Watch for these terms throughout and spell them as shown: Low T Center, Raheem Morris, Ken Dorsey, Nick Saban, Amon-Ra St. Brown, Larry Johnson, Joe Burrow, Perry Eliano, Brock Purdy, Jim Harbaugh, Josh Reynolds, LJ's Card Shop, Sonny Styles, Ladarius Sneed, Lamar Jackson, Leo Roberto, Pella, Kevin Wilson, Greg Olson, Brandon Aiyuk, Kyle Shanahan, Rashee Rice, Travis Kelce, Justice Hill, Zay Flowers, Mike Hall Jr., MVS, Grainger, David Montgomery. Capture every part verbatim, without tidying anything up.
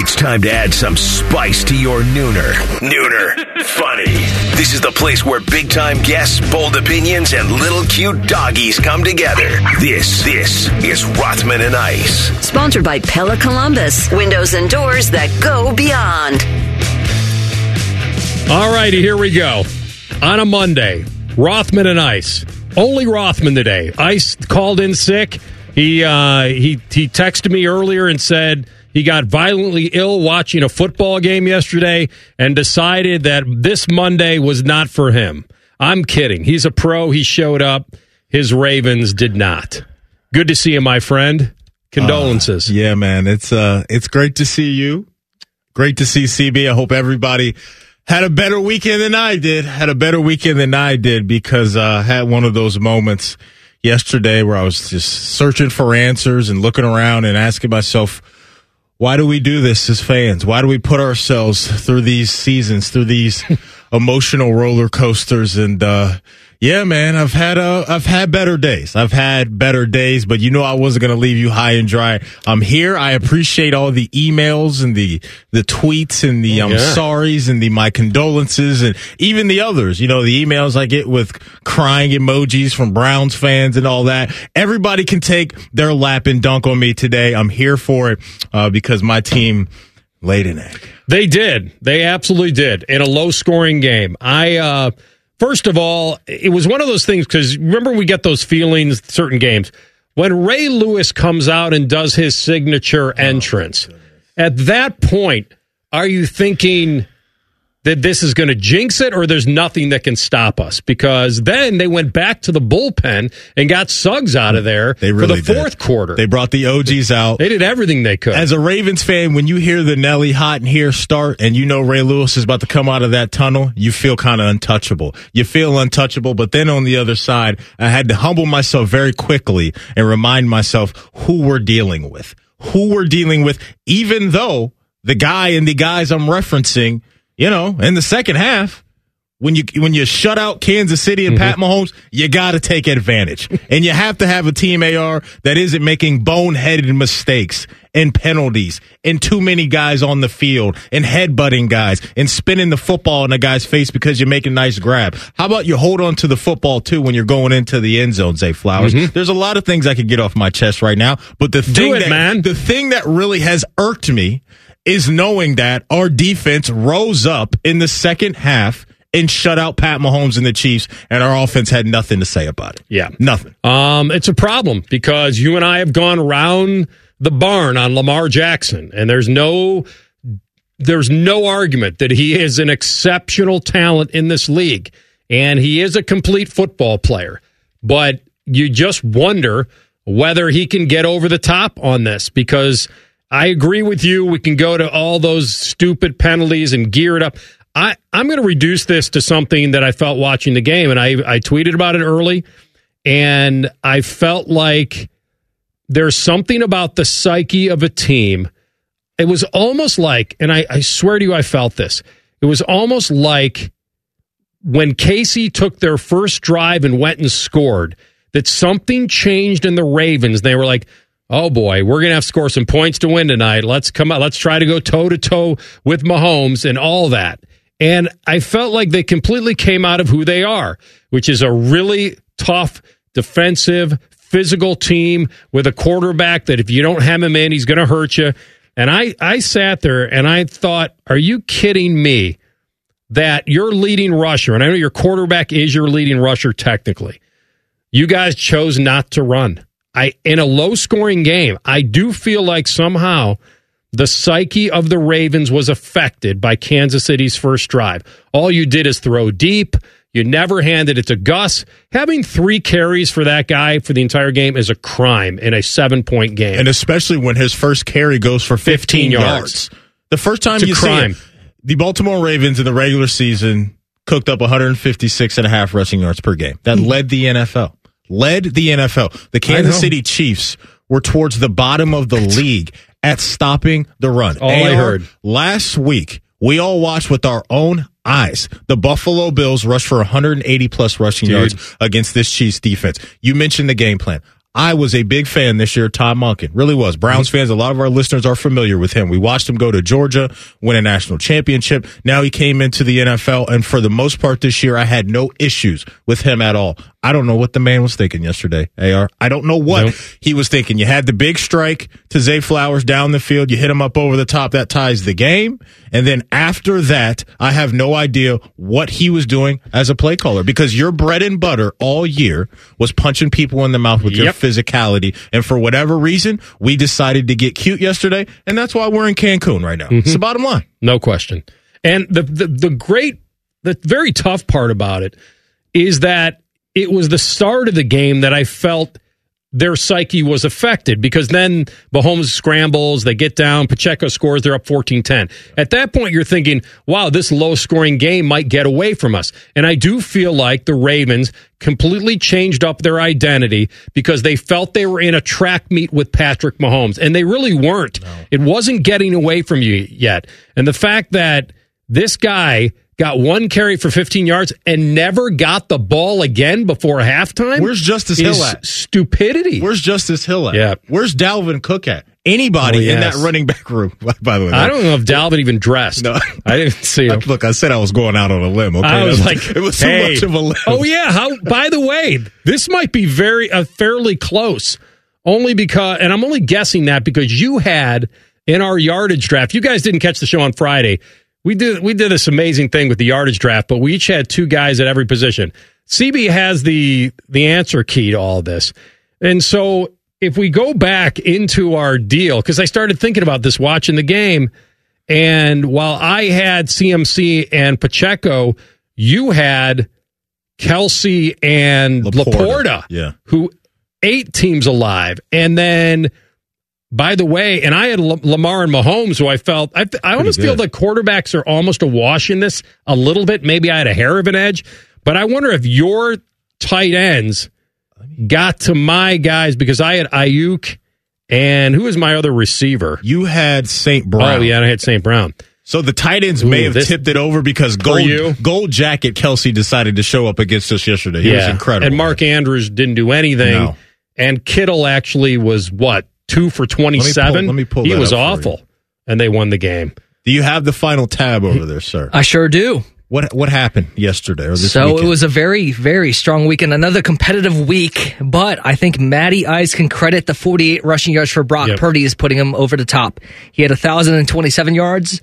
It's time to add some spice to your nooner. Nooner. Funny. This is the place where big-time guests, bold opinions, and little cute doggies come together. This, this is Rothman and Ice. Sponsored by Pella Columbus. Windows and doors that go beyond. All righty, here we go. On a Monday, Rothman and Ice. Only Rothman today. Ice called in sick. He, uh, he, he texted me earlier and said... he got violently ill watching a football game yesterday and decided that this Monday was not for him. I'm kidding. He's a pro. He showed up. His Ravens did not. Good to see you, my friend. Condolences. Uh, yeah, man. It's uh, it's great to see you. Great to see C B. I hope everybody had a better weekend than I did. Had a better weekend than I did because I uh, had one of those moments yesterday where I was just searching for answers and looking around and asking myself, why do we do this as fans? Why do we put ourselves through these seasons, through these emotional roller coasters? And uh, yeah, man, I've had uh, I've had better days. I've had better days, but you know I wasn't going to leave you high and dry. I'm here. I appreciate all the emails and the the tweets and the I'm yeah. um, sorries and the my condolences and even the others. You know, the emails I get with crying emojis from Browns fans and all that. Everybody can take their lap and dunk on me today. I'm here for it uh, because my team laid an egg. They did. They absolutely did in a low-scoring game. I uh, first of all, it was one of those things because remember we get those feelings certain games when Ray Lewis comes out and does his signature entrance. Oh, at that point, are you thinking that this is going to jinx it, or there's nothing that can stop us? Because then they went back to the bullpen and got Suggs out of there they really for the fourth did. quarter. They brought the O Gs out. They did everything they could. As a Ravens fan, when you hear the Nelly Hot and Here start and you know Ray Lewis is about to come out of that tunnel, you feel kind of untouchable. You feel untouchable, but then on the other side, I had to humble myself very quickly and remind myself who we're dealing with. Who we're dealing with, even though the guy and the guys I'm referencing, you know, in the second half, when you when you shut out Kansas City and mm-hmm. Pat Mahomes, you got to take advantage. And you have to have a team A R that isn't making boneheaded mistakes and penalties and too many guys on the field and headbutting guys and spinning the football in a guy's face because you make a nice grab. How about you hold on to the football, too, when you're going into the end zone, Zay Flowers? Mm-hmm. There's a lot of things I could get off my chest right now. But the thing, Do it, that, man. the thing that really has irked me is knowing that our defense rose up in the second half and shut out Pat Mahomes and the Chiefs, and our offense had nothing to say about it. Yeah. Nothing. Um, it's a problem because you and I have gone round the barn on Lamar Jackson, and there's no there's no argument that he is an exceptional talent in this league, and he is a complete football player. But you just wonder whether he can get over the top on this because I agree with you. We can go to all those stupid penalties and gear it up. I, I'm going to reduce this to something that I felt watching the game, and I, I tweeted about it early, and I felt like there's something about the psyche of a team. It was almost like, and I, I swear to you I felt this, it was almost like when Casey took their first drive and went and scored, that something changed in the Ravens. They were like, oh boy, we're going to have to score some points to win tonight. Let's come out. Let's try to go toe to toe with Mahomes and all that. And I felt like they completely came out of who they are, which is a really tough, defensive, physical team with a quarterback that if you don't have him in, he's going to hurt you. And I, I sat there and I thought, are you kidding me that your leading rusher, and I know your quarterback is your leading rusher technically, you guys chose not to run. I, in a low-scoring game, I do feel like somehow the psyche of the Ravens was affected by Kansas City's first drive. All you did is throw deep. You never handed it to Gus. Having three carries for that guy for the entire game is a crime in a seven-point game. And especially when his first carry goes for fifteen, fifteen yards. yards. The first time you crime. see it, the Baltimore Ravens in the regular season cooked up one hundred fifty-six and a half rushing yards per game. That led the N F L. Led the N F L. The Kansas City Chiefs were towards the bottom of the league at stopping the run. All A R, I heard. Last week, we all watched with our own eyes. The Buffalo Bills rushed for one hundred eighty plus rushing Dude. yards against this Chiefs defense. You mentioned the game plan. I was a big fan this year, Tom Monken. Really was. Browns fans, a lot of our listeners are familiar with him. We watched him go to Georgia, win a national championship. Now he came into the N F L, and for the most part this year, I had no issues with him at all. I don't know what the man was thinking yesterday, A R. I don't know what nope. he was thinking. You had the big strike to Zay Flowers down the field. You hit him up over the top. That ties the game. And then after that, I have no idea what he was doing as a play caller, because your bread and butter all year was punching people in the mouth with yep. your physicality. And for whatever reason, we decided to get cute yesterday, and that's why we're in Cancun right now. Mm-hmm. It's the bottom line. No question. And the, the, the great, the very tough part about it is that it was the start of the game that I felt their psyche was affected, because then Mahomes scrambles, they get down, Pacheco scores, they're up fourteen ten. At that point, you're thinking, wow, this low-scoring game might get away from us. And I do feel like the Ravens completely changed up their identity because they felt they were in a track meet with Patrick Mahomes, and they really weren't. No. It wasn't getting away from you yet. And the fact that this guy got one carry for fifteen yards and never got the ball again before halftime. Where's Justice Hill at? Stupidity. Where's Justice Hill at? Yeah. Where's Dalvin Cook at? Anybody oh, yes. in that running back room, by the way. I don't know if Dalvin even dressed. No. I didn't see him. Look, I said I was going out on a limb. Okay? I was, was like, it was hey. too much of a limb. Oh, yeah. How, by the way, this might be very uh, fairly close. Only because, and I'm only guessing that because you had in our yardage draft, you guys didn't catch the show on Friday. We did we did this amazing thing with the yardage draft, but we each had two guys at every position. C B has the the answer key to all this. And so if we go back into our deal, because I started thinking about this watching the game, and while I had C M C and Pacheco, you had Kelce and LaPorta, LaPorta yeah. who ate teams alive. And then... By the way, and I had Lamar and Mahomes, who I felt, I, I almost feel like quarterbacks are almost a wash in this a little bit. Maybe I had a hair of an edge, but I wonder if your tight ends got to my guys, because I had Aiyuk and who was my other receiver? You had Saint Brown. Oh, yeah, I had Saint Brown. So the tight ends may Ooh, have this, tipped it over because gold, gold jacket Kelce decided to show up against us yesterday. He yeah. was incredible. And Mark Andrews didn't do anything. No. And Kittle actually was what? two for twenty-seven. Let me pull, let me pull that He was awful, and they won the game. Do you have the final tab over there, sir? I sure do. What what happened yesterday or this So weekend? It was a very, very strong weekend, another competitive week, but I think Matty Ice can credit the forty-eight rushing yards for Brock yep. Purdy is putting him over the top. He had one thousand twenty-seven yards.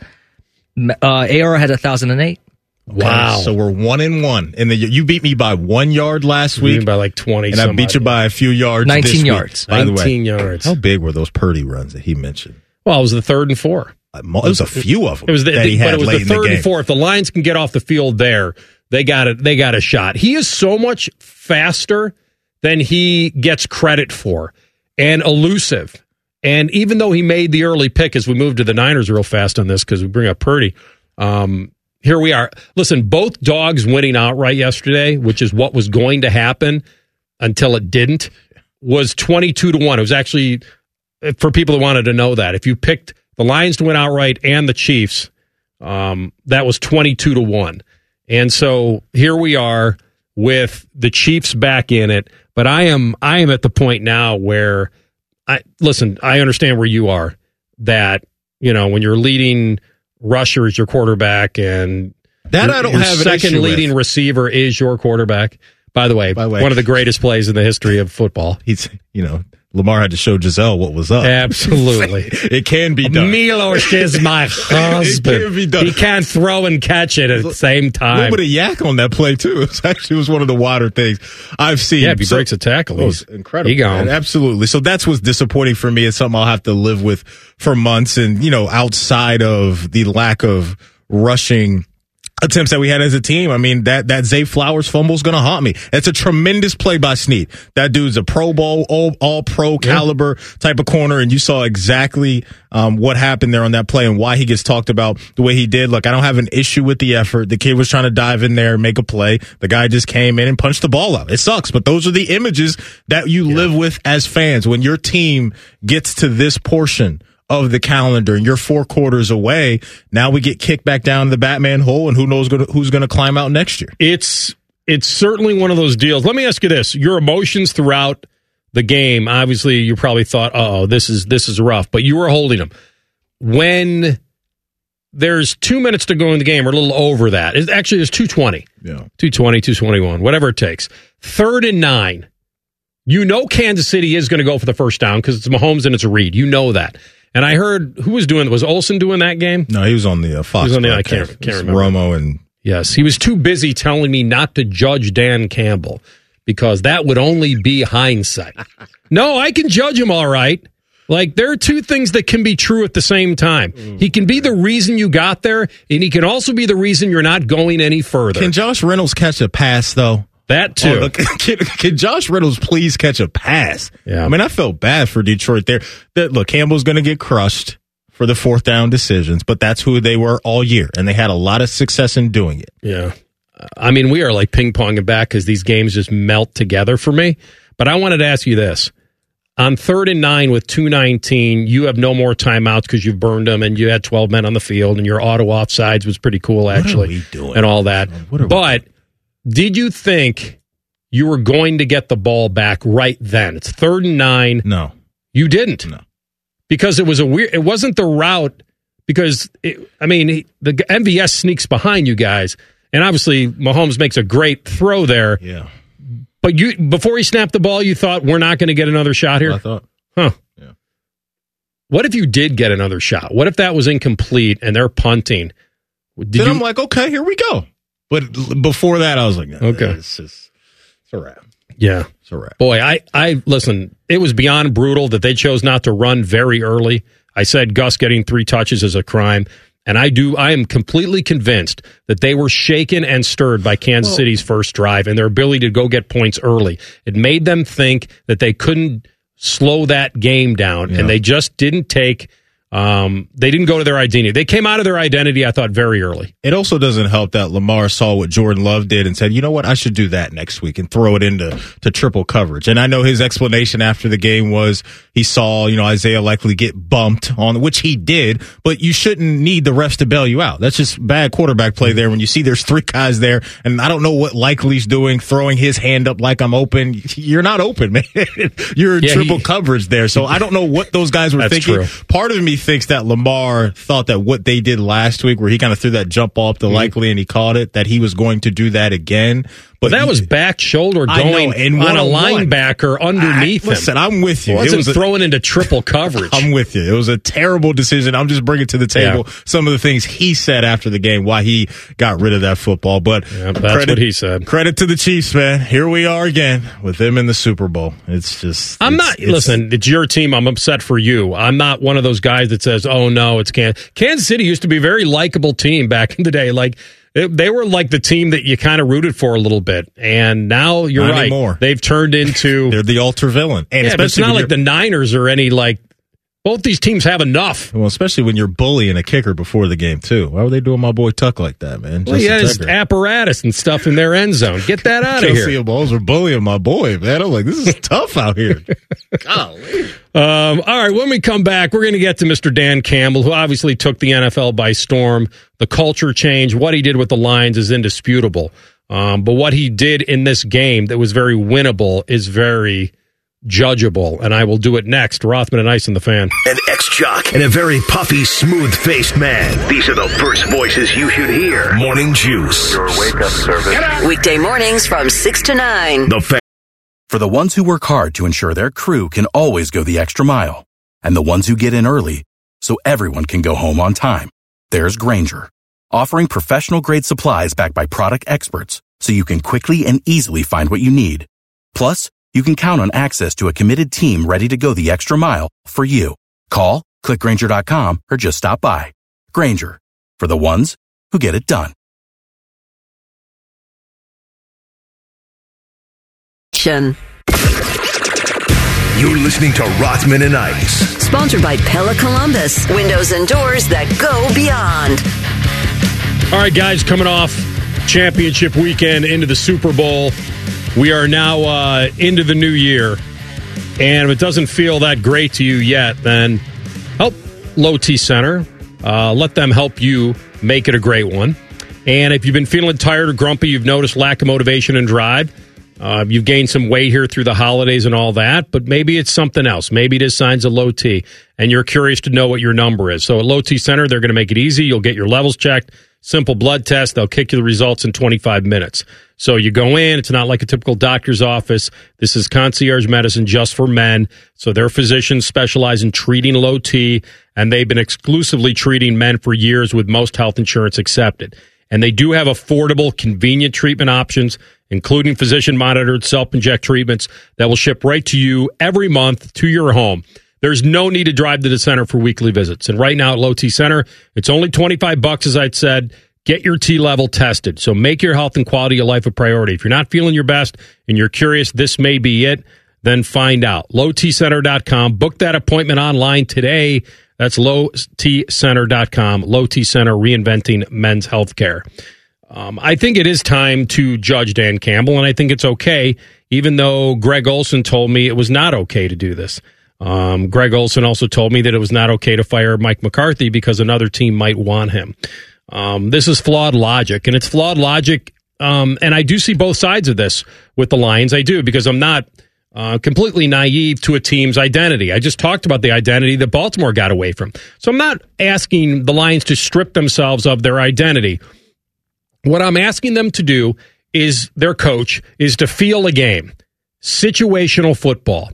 Uh, A R had one thousand eight. Okay, wow! So we're one and one, and the, you beat me by one yard last week. You beat by like twenty, and somebody. I beat you by a few yards. Nineteen this yards. Week. By Nineteen the way, yards. How big were those Purdy runs that he mentioned? Well, it was the third and four. It was a few of them. It was the, that he had but it was late the third in the game. And four. If the Lions can get off the field there, they got it. They got a shot. He is so much faster than he gets credit for, and elusive. And even though he made the early pick, as we move to the Niners real fast on this because we bring up Purdy. Um, Here we are. Listen, both dogs winning outright yesterday, which is what was going to happen until it didn't, was twenty-two to one. It was actually, for people that wanted to know that, if you picked the Lions to win outright and the Chiefs, um, that was twenty-two to one. And so here we are with the Chiefs back in it. But I am I am at the point now where, I listen, I understand where you are, that, you know, when you're leading... Rusher is your quarterback, and that your, I don't your have second leading with. receiver is your quarterback. By the way, By way, one of the greatest plays in the history of football. He's, you know, Lamar had to show Giselle what was up. Absolutely, it can be done. Milos is my husband. It can be done. He can't throw and catch it at the same time. A little bit of yak on that play too. It actually was one of the wilder things I've seen. Yeah, if he so, breaks a tackle, he's incredible. He gone. Absolutely. So that's what's disappointing for me. It's something I'll have to live with for months. And you know, outside of the lack of rushing attempts that we had as a team. I mean, that, that Zay Flowers fumble is going to haunt me. That's a tremendous play by Sneed. That dude's a Pro Bowl, all, all pro caliber yeah. type of corner, and you saw exactly um, what happened there on that play and why he gets talked about the way he did. Look, I don't have an issue with the effort. The kid was trying to dive in there and make a play. The guy just came in and punched the ball out. It sucks, but those are the images that you yeah. live with as fans. When your team gets to this portion of the calendar and you're four quarters away, now we get kicked back down the Batman hole, and who knows who's going to climb out next year. It's it's certainly one of those deals. Let me ask you this. Your emotions throughout the game, obviously you probably thought, oh, this is this is rough, but you were holding them. When there's two minutes to go in the game, or a little over that, it's actually there's two twenty, yeah. two twenty, two twenty-one, whatever it takes. Third and nine. You know Kansas City is going to go for the first down because it's Mahomes and it's a read. You know that. And I heard, who was doing it? Was Olsen doing that game? No, he was on the uh, Fox. He was on the, I can't, can't remember. Romo and... Yes, he was too busy telling me not to judge Dan Campbell because that would only be hindsight. No, I can judge him all right. Like, there are two things that can be true at the same time. Mm. He can be the reason you got there, and he can also be the reason you're not going any further. Can Josh Reynolds catch a pass, though? That too. Oh, can, can Josh Reynolds please catch a pass? Yeah. I mean, I felt bad for Detroit there. That, look, Campbell's going to get crushed for the fourth down decisions, but that's who they were all year, and they had a lot of success in doing it. Yeah. I mean, we are like ping-ponging back because these games just melt together for me. But I wanted to ask you this. On third and nine with two nineteen, you have no more timeouts because you've burned them, and you had twelve men on the field, and your auto offsides was pretty cool, actually. What are we doing? And all that. What are but... We Did you think you were going to get the ball back right then? It's third and nine. No. You didn't. No. Because it was a weird, it wasn't the route, because, it, I mean, the M V S sneaks behind you guys, and obviously Mahomes makes a great throw there. Yeah. But you before he snapped the ball, you thought, we're not going to get another shot here? I thought. Huh. Yeah. What if you did get another shot? What if that was incomplete and they're punting? Did then you, I'm like, okay, here we go. But before that, I was like, no, okay, it's just, it's a wrap. Yeah. It's a wrap. Boy, I, I, listen, it was beyond brutal that they chose not to run very early. I said Gus getting three touches is a crime. And I do, I am completely convinced that they were shaken and stirred by Kansas well, City's first drive and their ability to go get points early. It made them think that they couldn't slow that game down. Yeah. And they just didn't take... Um, they didn't go to their identity. They came out of their identity, I thought, very early. It also doesn't help that Lamar saw what Jordan Love did and said, you know what, I should do that next week and throw it into to triple coverage. And I know his explanation after the game was he saw, you know, Isaiah likely get bumped on, which he did, but you shouldn't need the refs to bail you out. That's just bad quarterback play there when you see there's three guys there, and I don't know what Likely's doing, throwing his hand up like I'm open. You're not open, man. You're in yeah, triple he, coverage there. So I don't know what those guys were thinking. True. Part of me thinks that Lamar thought that what they did last week, where he kind of threw that jump ball up to Likely and he caught it, that he was going to do that again. But that he, was back shoulder going know, on a linebacker underneath I, listen, him. Listen, I'm with you. It wasn't it was a, throwing into triple coverage. I'm with you. It was a terrible decision. I'm just bringing to the table yeah. some of the things he said after the game, why he got rid of that football. But yeah, that's credit, what he said. Credit to the Chiefs, man. Here we are again with them in the Super Bowl. It's just I'm it's, not. It's, listen, it's your team. I'm upset for you. I'm not one of those guys that says, "Oh no, it's Kansas." Kansas City used to be a very likable team back in the day. Like. They were like the team that you kind of rooted for a little bit, and now you're not right. Anymore. They've turned into... They're the alter villain. And yeah, but it's not like the Niners or any, like... Both these teams have enough. Well, especially when you're bullying a kicker before the game, too. Why were they doing my boy Tuck like that, man? Well, he has apparatus and stuff in their end zone. Get that out of here. Kelsey and Balls were bullying my boy, man. I'm like, this is tough out here. Golly. Um, all right, when we come back, we're going to get to Mister Dan Campbell, who obviously took the N F L by storm. The culture change, what he did with the Lions is indisputable. Um, but what he did in this game that was very winnable is very judgeable, and I will do it next. Rothman and Ice in the Fan. An ex-jock and a very puffy, smooth-faced man. These are the first voices you should hear. Morning Juice. Your wake-up service. Weekday mornings from six to nine. The Fan. For the ones who work hard to ensure their crew can always go the extra mile, and the ones who get in early so everyone can go home on time, there's Grainger, offering professional-grade supplies backed by product experts so you can quickly and easily find what you need. Plus, you can count on access to a committed team ready to go the extra mile for you. Call, click Grainger dot com, or just stop by. Grainger, for the ones who get it done. Nation. You're listening to Rothman and Ice. Sponsored by Pella Columbus. Windows and doors that go beyond. All right, guys, coming off championship weekend into the Super Bowl. We are now uh, into the new year. And if it doesn't feel that great to you yet, then help Low T Center. Uh, let them help you make it a great one. And if you've been feeling tired or grumpy, you've noticed lack of motivation and drive, uh, you've gained some weight here through the holidays and all that, but maybe it's something else. Maybe it is signs of low T, and you're curious to know what your number is. So at Low T Center, they're going to make it easy. You'll get your levels checked, simple blood test. They'll kick you the results in twenty-five minutes. So you go in. It's not like a typical doctor's office. This is concierge medicine just for men. So their physicians specialize in treating low T, and they've been exclusively treating men for years with most health insurance accepted. And they do have affordable, convenient treatment options, including physician-monitored self-inject treatments that will ship right to you every month to your home. There's no need to drive to the center for weekly visits. And right now at Low T Center, it's only twenty-five bucks, as I said. Get your T level tested. So make your health and quality of life a priority. If you're not feeling your best and you're curious, this may be it, then find out. low t center dot com. Book that appointment online today. That's low t center dot com. Low T Center, reinventing men's healthcare. Um, I think it is time to judge Dan Campbell, and I think it's okay, even though Greg Olson told me it was not okay to do this. Um, Greg Olson also told me that it was not okay to fire Mike McCarthy because another team might want him. Um, this is flawed logic, and it's flawed logic, um, and I do see both sides of this with the Lions. I do, because I'm not... Uh, completely naive to a team's identity. I just talked about the identity that Baltimore got away from. So I'm not asking the Lions to strip themselves of their identity. What I'm asking them to do is, their coach, is to feel a game. Situational football.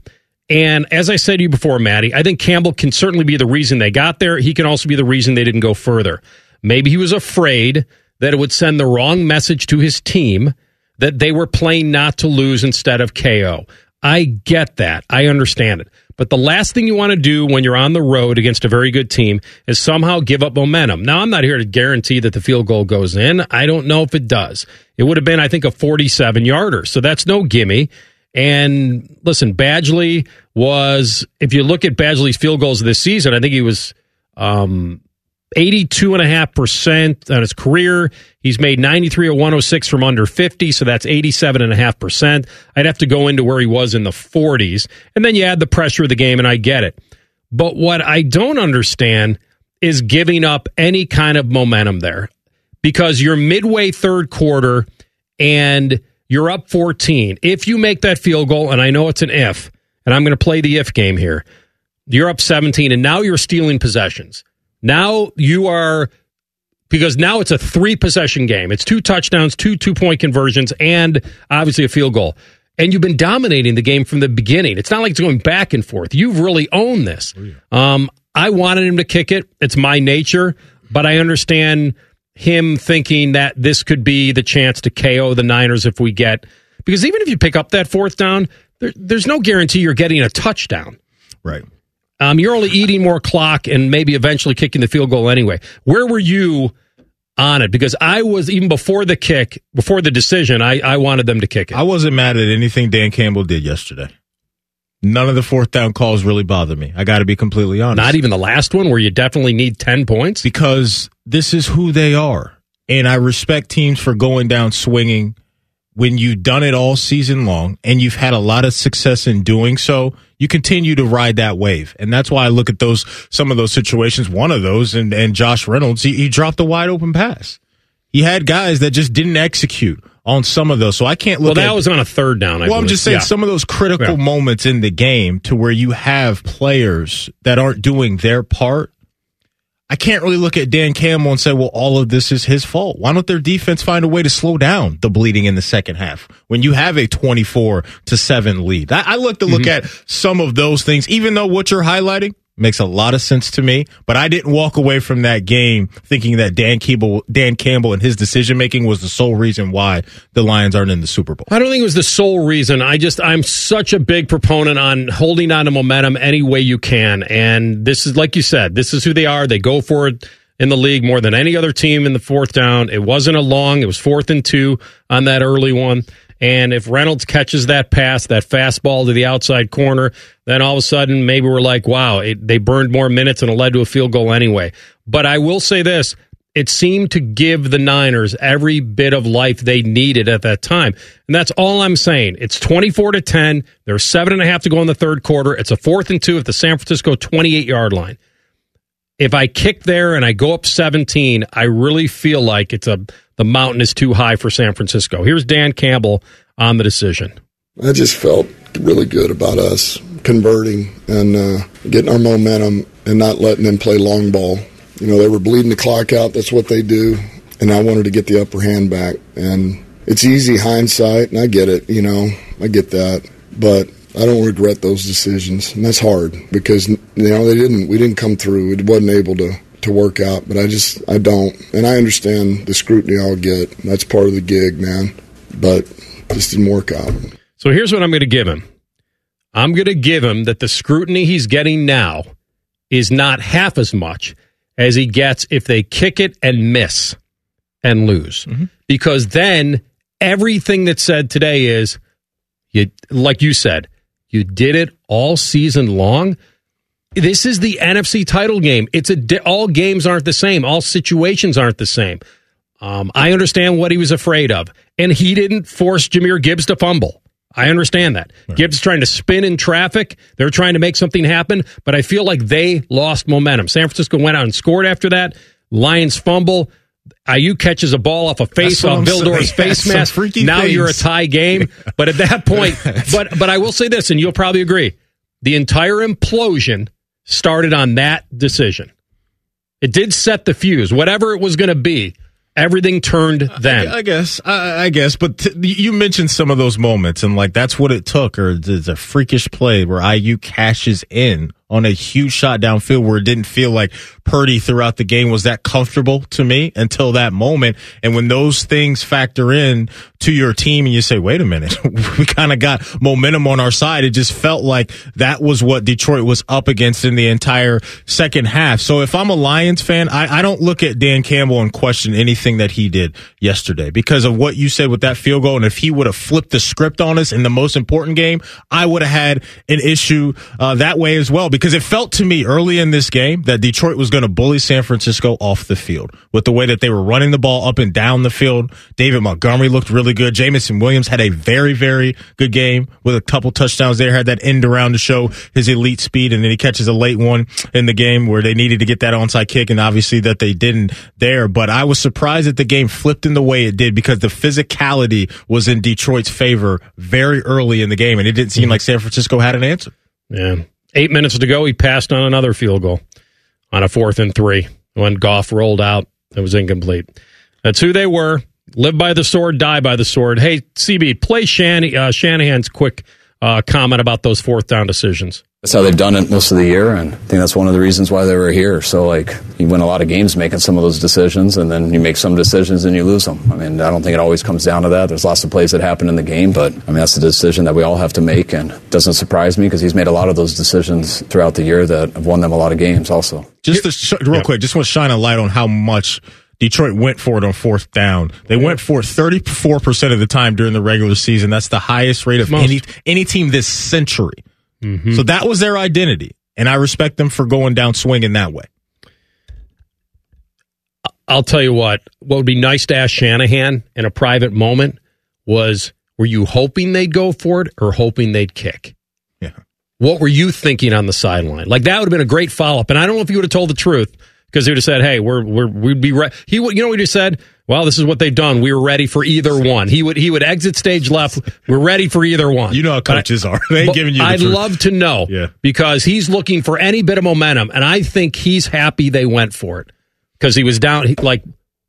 And as I said to you before, Maddie, I think Campbell can certainly be the reason they got there. He can also be the reason they didn't go further. Maybe he was afraid that it would send the wrong message to his team that they were playing not to lose instead of K O. I get that. I understand it. But the last thing you want to do when you're on the road against a very good team is somehow give up momentum. Now, I'm not here to guarantee that the field goal goes in. I don't know if it does. It would have been, I think, a forty-seven yarder. So that's no gimme. And listen, Badgley was, if you look at Badgley's field goals this season, I think he was um, eighty-two point five percent on his career. He's made ninety-three of one oh six from under fifty, so that's eighty-seven point five percent. I'd have to go into where he was in the forties. And then you add the pressure of the game, and I get it. But what I don't understand is giving up any kind of momentum there, because you're midway third quarter, and you're up fourteen. If you make that field goal, and I know it's an if, and I'm going to play the if game here, you're up seventeen, and now you're stealing possessions. Now you are, because now it's a three-possession game. It's two touchdowns, two two-point conversions, and obviously a field goal. And you've been dominating the game from the beginning. It's not like it's going back and forth. You've really owned this. Oh, yeah. um, I wanted him to kick it. It's my nature, but I understand him thinking that this could be the chance to K O the Niners if we get, because even if you pick up that fourth down, there, there's no guarantee you're getting a touchdown. Right. Um, you're only eating more clock and maybe eventually kicking the field goal anyway. Where were you on it? Because I was, even before the kick, before the decision, I, I wanted them to kick it. I wasn't mad at anything Dan Campbell did yesterday. None of the fourth down calls really bothered me. I got to be completely honest. Not even the last one where you definitely need ten points? Because this is who they are. And I respect teams for going down swinging when you've done it all season long and you've had a lot of success in doing so. You continue to ride that wave. And that's why I look at those, some of those situations. One of those, and, and Josh Reynolds, he, he dropped a wide open pass. He had guys that just didn't execute on some of those. So I can't look at. Well, that at, was on a third down. I well, believe. I'm just saying, yeah. Some of those critical yeah. moments in the game to where you have players that aren't doing their part. I can't really look at Dan Campbell and say, well, all of this is his fault. Why don't their defense find a way to slow down the bleeding in the second half when you have a twenty-four to seven lead? I, I look to look mm-hmm. at some of those things, even though what you're highlighting makes a lot of sense to me. But I didn't walk away from that game thinking that Dan Campbell, Dan Campbell and his decision-making was the sole reason why the Lions aren't in the Super Bowl. I don't think it was the sole reason. I just, I'm such a big proponent on holding on to momentum any way you can. And this is, like you said, this is who they are. They go for it in the league more than any other team in the fourth down. It wasn't a long, it was fourth and two on that early one. And if Reynolds catches that pass, that fastball to the outside corner, then all of a sudden maybe we're like, wow, it, they burned more minutes and it led to a field goal anyway. But I will say this. It seemed to give the Niners every bit of life they needed at that time. And that's all I'm saying. It's twenty-four to ten. There's seven and a half to go in the third quarter. It's a fourth and two at the San Francisco twenty-eight-yard line. If I kick there and I go up seventeen, I really feel like it's a the mountain is too high for San Francisco. Here's Dan Campbell on the decision. I just felt really good about us converting and uh, getting our momentum and not letting them play long ball. You know, they were bleeding the clock out. That's what they do. And I wanted to get the upper hand back. And it's easy hindsight, and I get it. You know, I get that. But I don't regret those decisions. And that's hard because, you know, they didn't. We didn't come through. It wasn't able to, to work out. But I just, I don't. And I understand the scrutiny I'll get. That's part of the gig, man. But this didn't work out. So here's what I'm going to give him. I'm going to give him that the scrutiny he's getting now is not half as much as he gets if they kick it and miss and lose. Mm-hmm. Because then everything that's said today is, you, like you said, you did it all season long. This is the N F C title game. It's a di- All games aren't the same. All situations aren't the same. Um, I understand what he was afraid of. And he didn't force Jahmyr Gibbs to fumble. I understand that. Right. Gibbs trying to spin in traffic. They're trying to make something happen, but I feel like they lost momentum. San Francisco went out and scored after that. Lions fumble. Aiyuk catches a ball off a face off Vildor's face mask. Now things. You're a tie game. Yeah. But at that point, but but I will say this, and you'll probably agree, the entire implosion started on that decision. It did set the fuse, whatever it was going to be. Everything turned then. I, I guess, I, I guess, but t- you mentioned some of those moments, and like that's what it took, or it's a freakish play where Aiyuk cashes in on a huge shot downfield where it didn't feel like Purdy throughout the game was that comfortable to me until that moment. And when those things factor in to your team and you say, wait a minute, we kind of got momentum on our side. It just felt like that was what Detroit was up against in the entire second half. So if I'm a Lions fan, I, I don't look at Dan Campbell and question anything that he did yesterday because of what you said with that field goal. And if he would have flipped the script on us in the most important game, I would have had an issue uh, that way as well. Because Because it felt to me early in this game that Detroit was going to bully San Francisco off the field with the way that they were running the ball up and down the field. David Montgomery looked really good. Jamison Williams had a very, very good game with a couple touchdowns there. Had that end around to show his elite speed, and then he catches a late one in the game where they needed to get that onside kick, and obviously that they didn't there. But I was surprised that the game flipped in the way it did because the physicality was in Detroit's favor very early in the game, and it didn't seem like San Francisco had an answer. Yeah. Eight minutes to go, he passed on another field goal on a fourth and three. When Goff rolled out, it was incomplete. That's who they were. Live by the sword, die by the sword. Hey, C B, play Shan- uh, Shanahan's quick uh, comment about those fourth down decisions. That's how they've done it most of the year, and I think that's one of the reasons why they were here. So, like, you win a lot of games making some of those decisions, and then you make some decisions and you lose them. I mean, I don't think it always comes down to that. There's lots of plays that happen in the game, but, I mean, that's the decision that we all have to make, and it doesn't surprise me because he's made a lot of those decisions throughout the year that have won them a lot of games also. Just to sh- real yeah. quick, just want to shine a light on how much Detroit went for it on fourth down. They went for it thirty-four percent of the time during the regular season. That's the highest rate of most. any any team this century. Mm-hmm. So that was their identity, and I respect them for going down swinging that way. I'll tell you what, what would be nice to ask Shanahan in a private moment was, were you hoping they'd go for it or hoping they'd kick? Yeah. What were you thinking on the sideline? Like, that would have been a great follow-up, and I don't know if you would have told the truth because he would have said, hey, we're, we're, we'd be ready. He would, you know what he said? Well, this is what they've done. We were ready for either one. He would he would exit stage left. We're ready for either one. You know how coaches I, are. They ain't giving you the I'd truth. love to know yeah. because he's looking for any bit of momentum, and I think he's happy they went for it because he was down. He, like,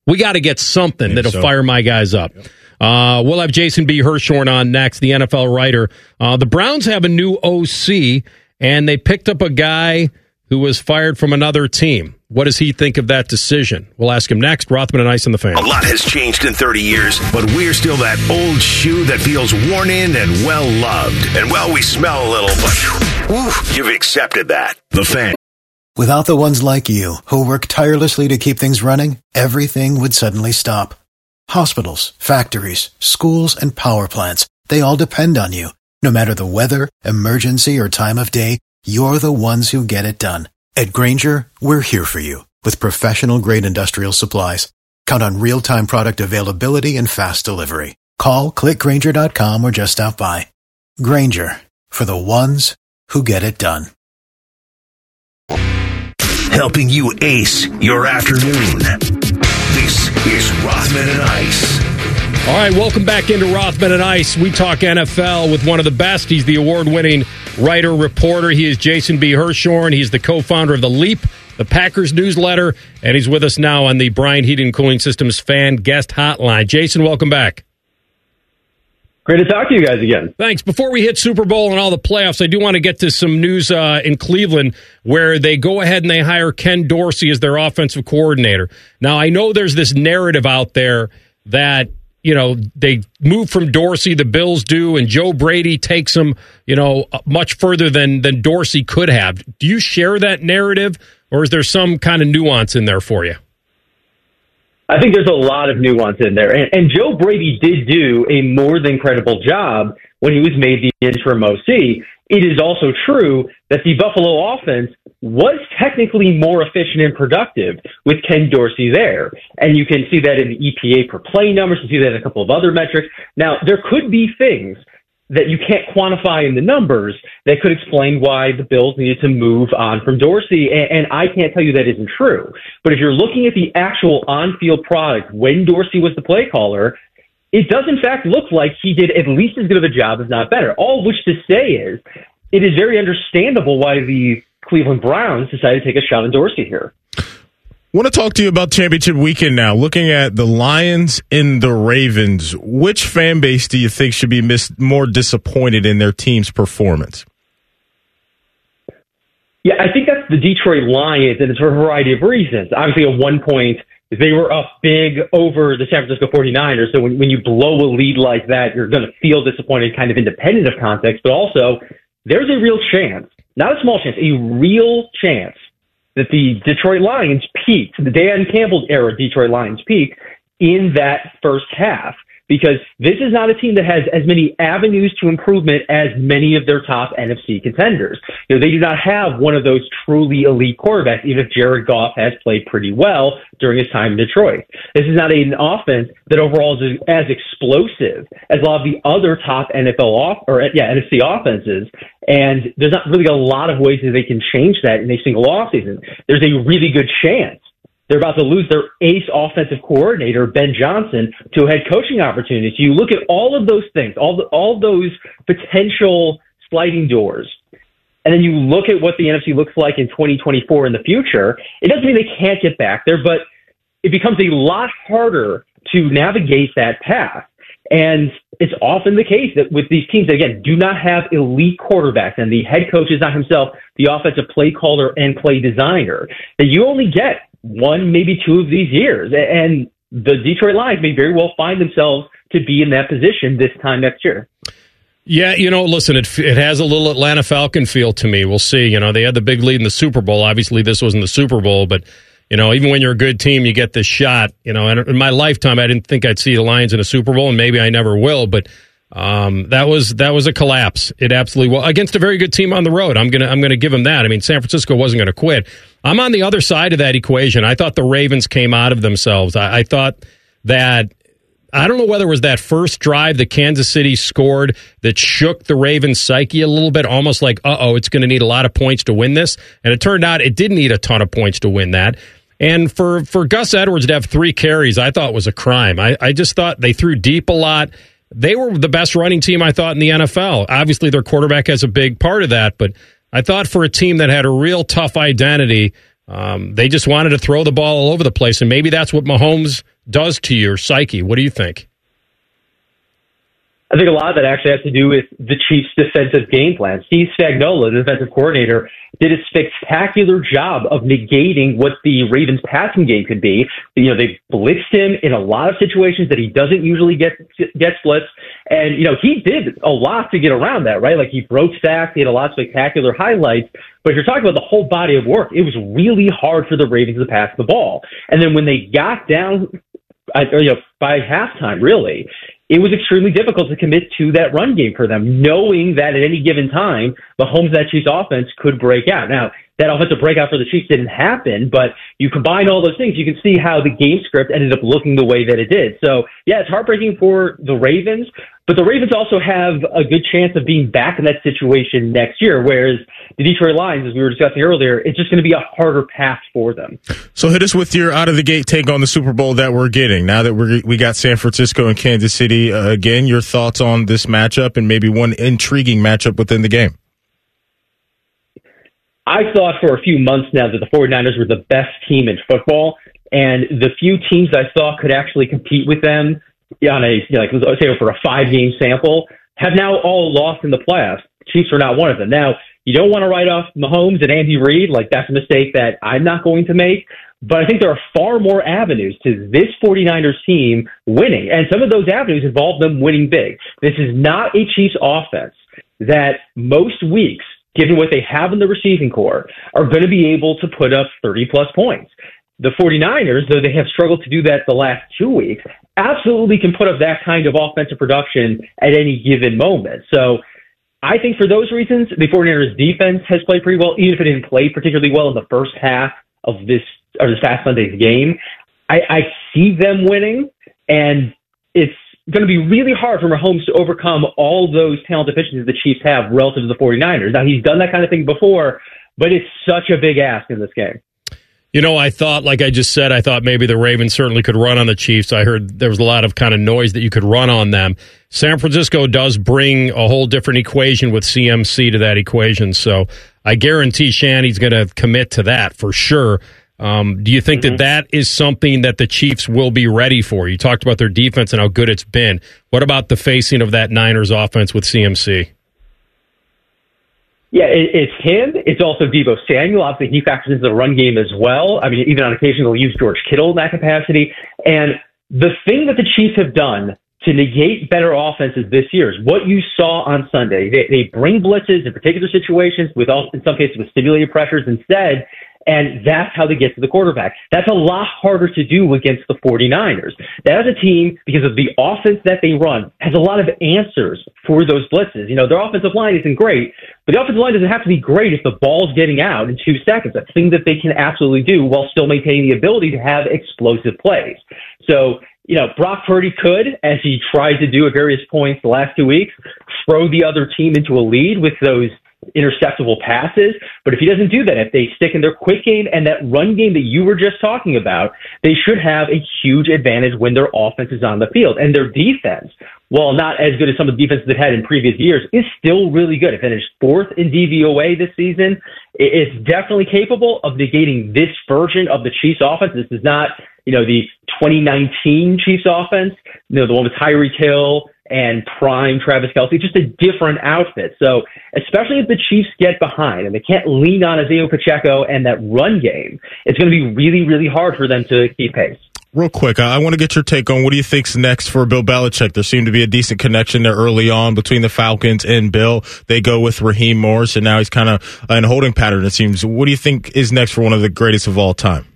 we got to get something Maybe that'll so. fire my guys up. Yep. Uh, we'll have Jason B. Hirshhorn on next, the N F L writer. Uh, the Browns have a new O C, and they picked up a guy who was fired from another team. What does he think of that decision? We'll ask him next. Rothman and Ice on the Fan. A lot has changed in thirty years, but we're still that old shoe that feels worn in and well-loved. And, well, we smell a little, but whew, you've accepted that. The Fan. Without the ones like you, who work tirelessly to keep things running, everything would suddenly stop. Hospitals, factories, schools, and power plants, they all depend on you. No matter the weather, emergency, or time of day, you're the ones who get it done. At Grainger, we're here for you with professional-grade industrial supplies. Count on real-time product availability and fast delivery. Call, click Grainger dot com, or just stop by. Grainger, for the ones who get it done. Helping you ace your afternoon. This is Rothman and Ice. All right, welcome back into Rothman and Ice. We talk N F L with one of the best. He's the award-winning writer, reporter. He is Jason B. Hirshhorn. He's the co-founder of The Leap, the Packers newsletter, and he's with us now on the Bryant Heating and Cooling Systems fan guest hotline. Jason, welcome back. Great to talk to you guys again. Thanks. Before we hit Super Bowl and all the playoffs, I do want to get to some news uh, in Cleveland where they go ahead and they hire Ken Dorsey as their offensive coordinator. Now, I know there's this narrative out there that, you know, they move from Dorsey, the Bills do, and Joe Brady takes them, you know, much further than, than Dorsey could have. Do you share that narrative, or is there some kind of nuance in there for you? I think there's a lot of nuance in there. And, and Joe Brady did do a more than credible job when he was made the interim O C. It is also true that the Buffalo offense was technically more efficient and productive with Ken Dorsey there. And you can see that in the E P A per play numbers. You see that in a couple of other metrics. Now, there could be things that you can't quantify in the numbers that could explain why the Bills needed to move on from Dorsey. And, and I can't tell you that isn't true. But if you're looking at the actual on-field product when Dorsey was the play caller, it does in fact look like he did at least as good of a job, if not better. All which to say is, it is very understandable why the Cleveland Browns decided to take a shot on Dorsey here. I want to talk to you about championship weekend now. Looking at the Lions and the Ravens, which fan base do you think should be mis- more disappointed in their team's performance? Yeah, I think that's the Detroit Lions, and it's for a variety of reasons. Obviously, at one point, they were up big over the San Francisco forty-niners, so when, when you blow a lead like that, you're going to feel disappointed, kind of independent of context, but also there's a real chance, not a small chance, a real chance, that the Detroit Lions peaked, the Dan Campbell era Detroit Lions peaked in that first half, because this is not a team that has as many avenues to improvement as many of their top N F C contenders. You know, they do not have one of those truly elite quarterbacks, even if Jared Goff has played pretty well during his time in Detroit. This is not an offense that overall is as explosive as a lot of the other top N F L off, or yeah, N F C offenses. And there's not really a lot of ways that they can change that in a single offseason. There's a really good chance they're about to lose their ace offensive coordinator, Ben Johnson, to a head coaching opportunity. So you look at all of those things, all the, all those potential sliding doors, and then you look at what the N F C looks like in twenty twenty-four in the future. It doesn't mean they can't get back there, but it becomes a lot harder to navigate that path. And it's often the case that with these teams that, again, do not have elite quarterbacks, and the head coach is not himself the offensive play caller and play designer, that you only get one, maybe two of these years. And the Detroit Lions may very well find themselves to be in that position this time next year. Yeah, you know, listen, it it has a little Atlanta Falcon feel to me. We'll see. You know, they had the big lead in the Super Bowl. Obviously, this wasn't the Super Bowl, but you know, even when you're a good team, you get this shot. You know, and in my lifetime, I didn't think I'd see the Lions in a Super Bowl, and maybe I never will. But um, that was that was a collapse. It absolutely was against a very good team on the road. I'm gonna I'm gonna give them that. I mean, San Francisco wasn't gonna quit. I'm on the other side of that equation. I thought the Ravens came out of themselves. I, I thought that. I don't know whether it was that first drive that Kansas City scored that shook the Ravens' psyche a little bit, almost like, uh-oh, it's going to need a lot of points to win this. And it turned out it did need a ton of points to win that. And for, for Gus Edwards to have three carries, I thought was a crime. I, I just thought they threw deep a lot. They were the best running team, I thought, in the N F L. Obviously, their quarterback has a big part of that, but I thought for a team that had a real tough identity, um, they just wanted to throw the ball all over the place, and maybe that's what Mahomes does to your psyche. What do you think? I think a lot of that actually has to do with the Chiefs' defensive game plan. Steve Spagnuolo, the defensive coordinator, did a spectacular job of negating what the Ravens' passing game could be. You know, they blitzed him in a lot of situations that he doesn't usually get gets blitzed, and you know he did a lot to get around that, right? Like he broke sacks, he had a lot of spectacular highlights. But if you're talking about the whole body of work, it was really hard for the Ravens to pass the ball. And then when they got down I, or, you know, by halftime, really, it was extremely difficult to commit to that run game for them, knowing that at any given time, Mahomes and that Chiefs offense could break out. Now, that offensive breakout for the Chiefs didn't happen, but you combine all those things, you can see how the game script ended up looking the way that it did. So, yeah, it's heartbreaking for the Ravens, but the Ravens also have a good chance of being back in that situation next year, whereas the Detroit Lions, as we were discussing earlier, it's just going to be a harder path for them. So hit us with your out-of-the-gate take on the Super Bowl that we're getting. Now that we're, we got San Francisco and Kansas City uh, again, your thoughts on this matchup and maybe one intriguing matchup within the game. I thought for a few months now that the 49ers were the best team in football, and the few teams I thought could actually compete with them on a, you know, like, let's say for a five-game sample, have now all lost in the playoffs. Chiefs were not one of them. Now, you don't want to write off Mahomes and Andy Reid. Like, that's a mistake that I'm not going to make. But I think there are far more avenues to this 49ers team winning, and some of those avenues involve them winning big. This is not a Chiefs offense that most weeks, given what they have in the receiving core, are going to be able to put up thirty-plus points. The 49ers, though they have struggled to do that the last two weeks, absolutely can put up that kind of offensive production at any given moment. So I think for those reasons, the 49ers' defense has played pretty well, even if it didn't play particularly well in the first half of this, or this past Sunday's game. I, I see them winning, and it's going to be really hard for Mahomes to overcome all those talent deficiencies the Chiefs have relative to the 49ers. Now, he's done that kind of thing before, but it's such a big ask in this game. You know, I thought, like I just said, I thought maybe the Ravens certainly could run on the Chiefs. I heard there was a lot of kind of noise that you could run on them. San Francisco does bring a whole different equation with C M C to that equation, so I guarantee Shanny's going to commit to that for sure. Um, do you think mm-hmm. that that is something that the Chiefs will be ready for? You talked about their defense and how good it's been. What about the facing of that Niners offense with C M C? Yeah, it, it's him. It's also Deebo Samuel. Obviously, he factors into the run game as well. I mean, even on occasion, they'll use George Kittle in that capacity. And the thing that the Chiefs have done to negate better offenses this year is what you saw on Sunday. They, they bring blitzes in particular situations, with all, in some cases with stimulated pressures instead, and that's how they get to the quarterback. That's a lot harder to do against the 49ers. That is a team, because of the offense that they run, has a lot of answers for those blitzes. You know, their offensive line isn't great, but the offensive line doesn't have to be great if the ball's getting out in two seconds. That's a thing that they can absolutely do while still maintaining the ability to have explosive plays. So, you know, Brock Purdy could, as he tried to do at various points the last two weeks, throw the other team into a lead with those interceptable passes, but if he doesn't do that, if they stick in their quick game and that run game that you were just talking about, they should have a huge advantage when their offense is on the field. And their defense, while not as good as some of the defenses they've had in previous years, is still really good. It finished fourth in D V O A this season. It's definitely capable of negating this version of the Chiefs offense. This is not, you know, the twenty nineteen Chiefs offense, you know, the one with Tyreek Hill and prime Travis Kelce, just a different outfit. So especially if the Chiefs get behind and they can't lean on Isiah Pacheco and that run game, it's going to be really, really hard for them to keep pace. Real quick, I want to get your take on what do you think's next for Bill Belichick? There seemed to be a decent connection there early on between the Falcons and Bill. They go with Raheem Morris, and now he's kind of in a holding pattern, it seems. What do you think is next for one of the greatest of all time?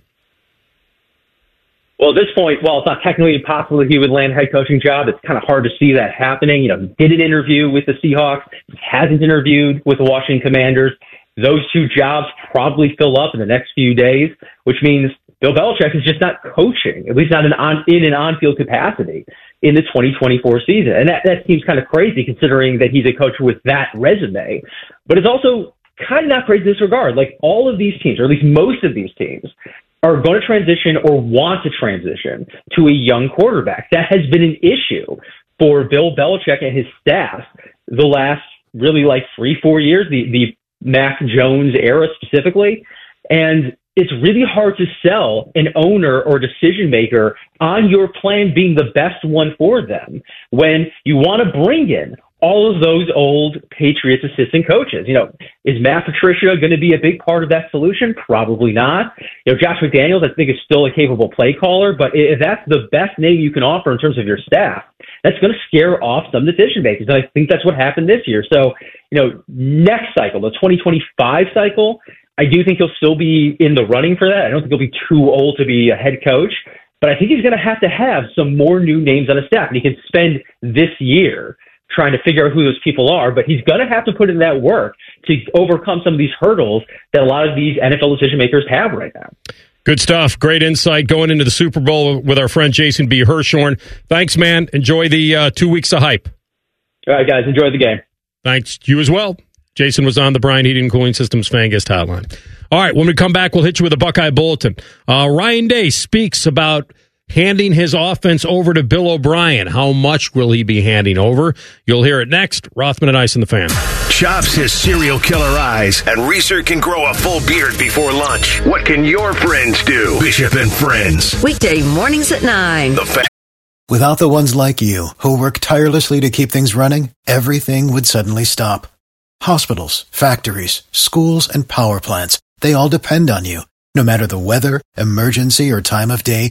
Well, at this point, while it's not technically impossible that he would land a head coaching job, it's kind of hard to see that happening. You know, he did an interview with the Seahawks. He hasn't interviewed with the Washington Commanders. Those two jobs probably fill up in the next few days, which means Bill Belichick is just not coaching, at least not in, on, in an on-field capacity, in the twenty twenty-four season. And that, that seems kind of crazy considering that he's a coach with that resume. But it's also kind of not crazy in this regard. Like, all of these teams, or at least most of these teams, are going to transition or want to transition to a young quarterback. That has been an issue for Bill Belichick and his staff the last really like three, four years, the, the Mac Jones era specifically. And it's really hard to sell an owner or decision maker on your plan being the best one for them when you want to bring in all of those old Patriots assistant coaches. You know, is Matt Patricia going to be a big part of that solution? Probably not. You know, Josh McDaniels, I think, is still a capable play caller, but if that's the best name you can offer in terms of your staff, that's going to scare off some decision makers. And I think that's what happened this year. So, you know, next cycle, the twenty twenty-five cycle, I do think he'll still be in the running for that. I don't think he'll be too old to be a head coach, But I think he's going to have to have some more new names on his staff, and he can spend this year trying to figure out who those people are, but he's going to have to put in that work to overcome some of these hurdles that a lot of these N F L decision makers have right now. Good stuff. Great insight going into the Super Bowl with our friend Jason B. Hirshhorn. Thanks, man. Enjoy the uh, two weeks of hype. All right, guys. Enjoy the game. Thanks. You as well. Jason was on the Bryan Heating and Cooling Systems FanGuest Hotline. All right, when we come back, we'll hit you with a Buckeye Bulletin. Uh, Ryan Day speaks about handing his offense over to Bill O'Brien. How much will he be handing over? You'll hear it next. Rothman and Ice in the Fan. Chops his serial killer eyes, and Reeser can grow a full beard before lunch. What can your friends do? Bishop and Friends. Weekday mornings at nine. The Fan. Without the ones like you, who work tirelessly to keep things running, everything would suddenly stop. Hospitals, factories, schools, and power plants, they all depend on you. No matter the weather, emergency, or time of day,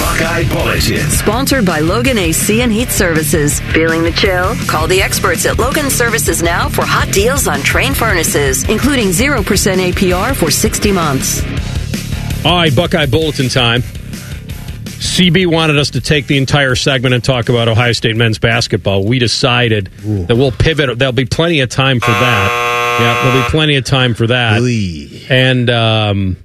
Buckeye Bulletin. Sponsored by Logan A C and Heat Services. Feeling the chill? Call the experts at Logan Services now for hot deals on Trane furnaces, including zero percent A P R for sixty months. All right, Buckeye Bulletin time. C B wanted us to take the entire segment and talk about Ohio State men's basketball. We decided Ooh. that we'll pivot. There'll be plenty of time for that. Yeah, there'll be plenty of time for that. Lee. And, um...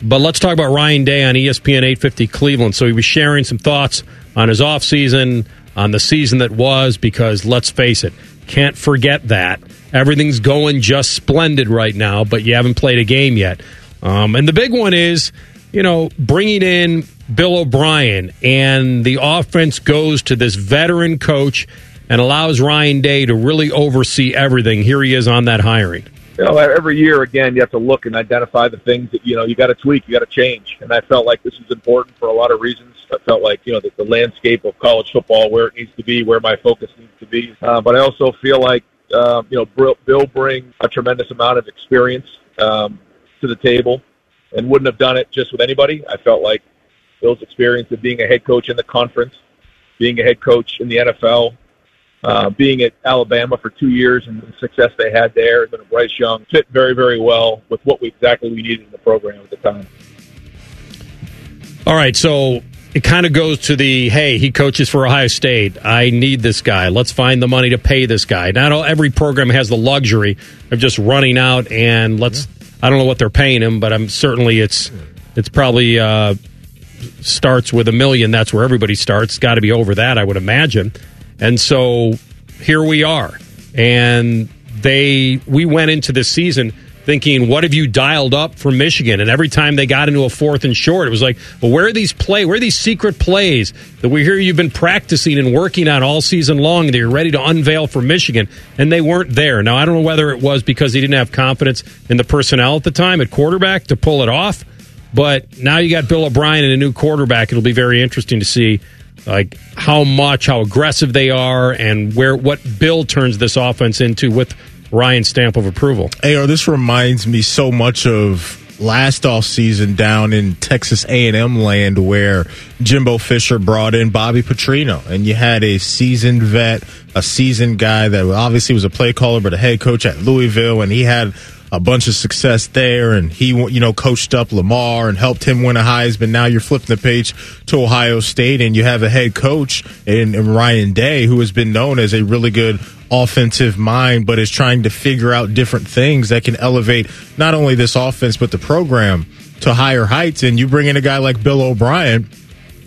But let's talk about Ryan Day on E S P N eight fifty Cleveland. So he was sharing some thoughts on his offseason, on the season that was, because let's face it, can't forget that. Everything's going just splendid right now, but you haven't played a game yet. Um, and the big one is, you know, bringing in Bill O'Brien, and the offense goes to this veteran coach and allows Ryan Day to really oversee everything. Here he is on that hiring. You know, every year, again, you have to look and identify the things that, you know, you got to tweak, you got to change. And I felt like this was important for a lot of reasons. I felt like, you know, that the landscape of college football, where it needs to be, where my focus needs to be. Uh, but I also feel like, uh, you know, Bill brings a tremendous amount of experience um, to the table, and wouldn't have done it just with anybody. I felt like Bill's experience of being a head coach in the conference, being a head coach in the N F L, Uh, being at Alabama for two years and the success they had there, and then Bryce Young fit very, very well with what we exactly we needed in the program at the time. All right, so it kind of goes to the, hey, he coaches for Ohio State. I need this guy. Let's find the money to pay this guy. Not all, every program has the luxury of just running out and let's, I don't know what they're paying him, but I'm certainly it's it's probably uh, starts with a million. That's where everybody starts. It's got to be over that, I would imagine. And so here we are. And they we went into this season thinking, what have you dialed up for Michigan? And every time they got into a fourth and short, it was like, well, where are these play? Where are these secret plays that we hear you've been practicing and working on all season long that you're ready to unveil for Michigan? And they weren't there. Now, I don't know whether it was because he didn't have confidence in the personnel at the time at quarterback to pull it off. But now you got Bill O'Brien and a new quarterback. It'll be very interesting to see like how much, how aggressive they are, and where what Bill turns this offense into with Ryan's stamp of approval. A R, this reminds me so much of last offseason down in Texas A and M land where Jimbo Fisher brought in Bobby Petrino, and you had a seasoned vet, a seasoned guy that obviously was a play caller, but a head coach at Louisville, and he had a bunch of success there, and he, you know, coached up Lamar and helped him win a Heisman. Now you're flipping the page to Ohio State, and you have a head coach in, in Ryan Day, who has been known as a really good offensive mind, but is trying to figure out different things that can elevate not only this offense but the program to higher heights. And you bring in a guy like Bill O'Brien,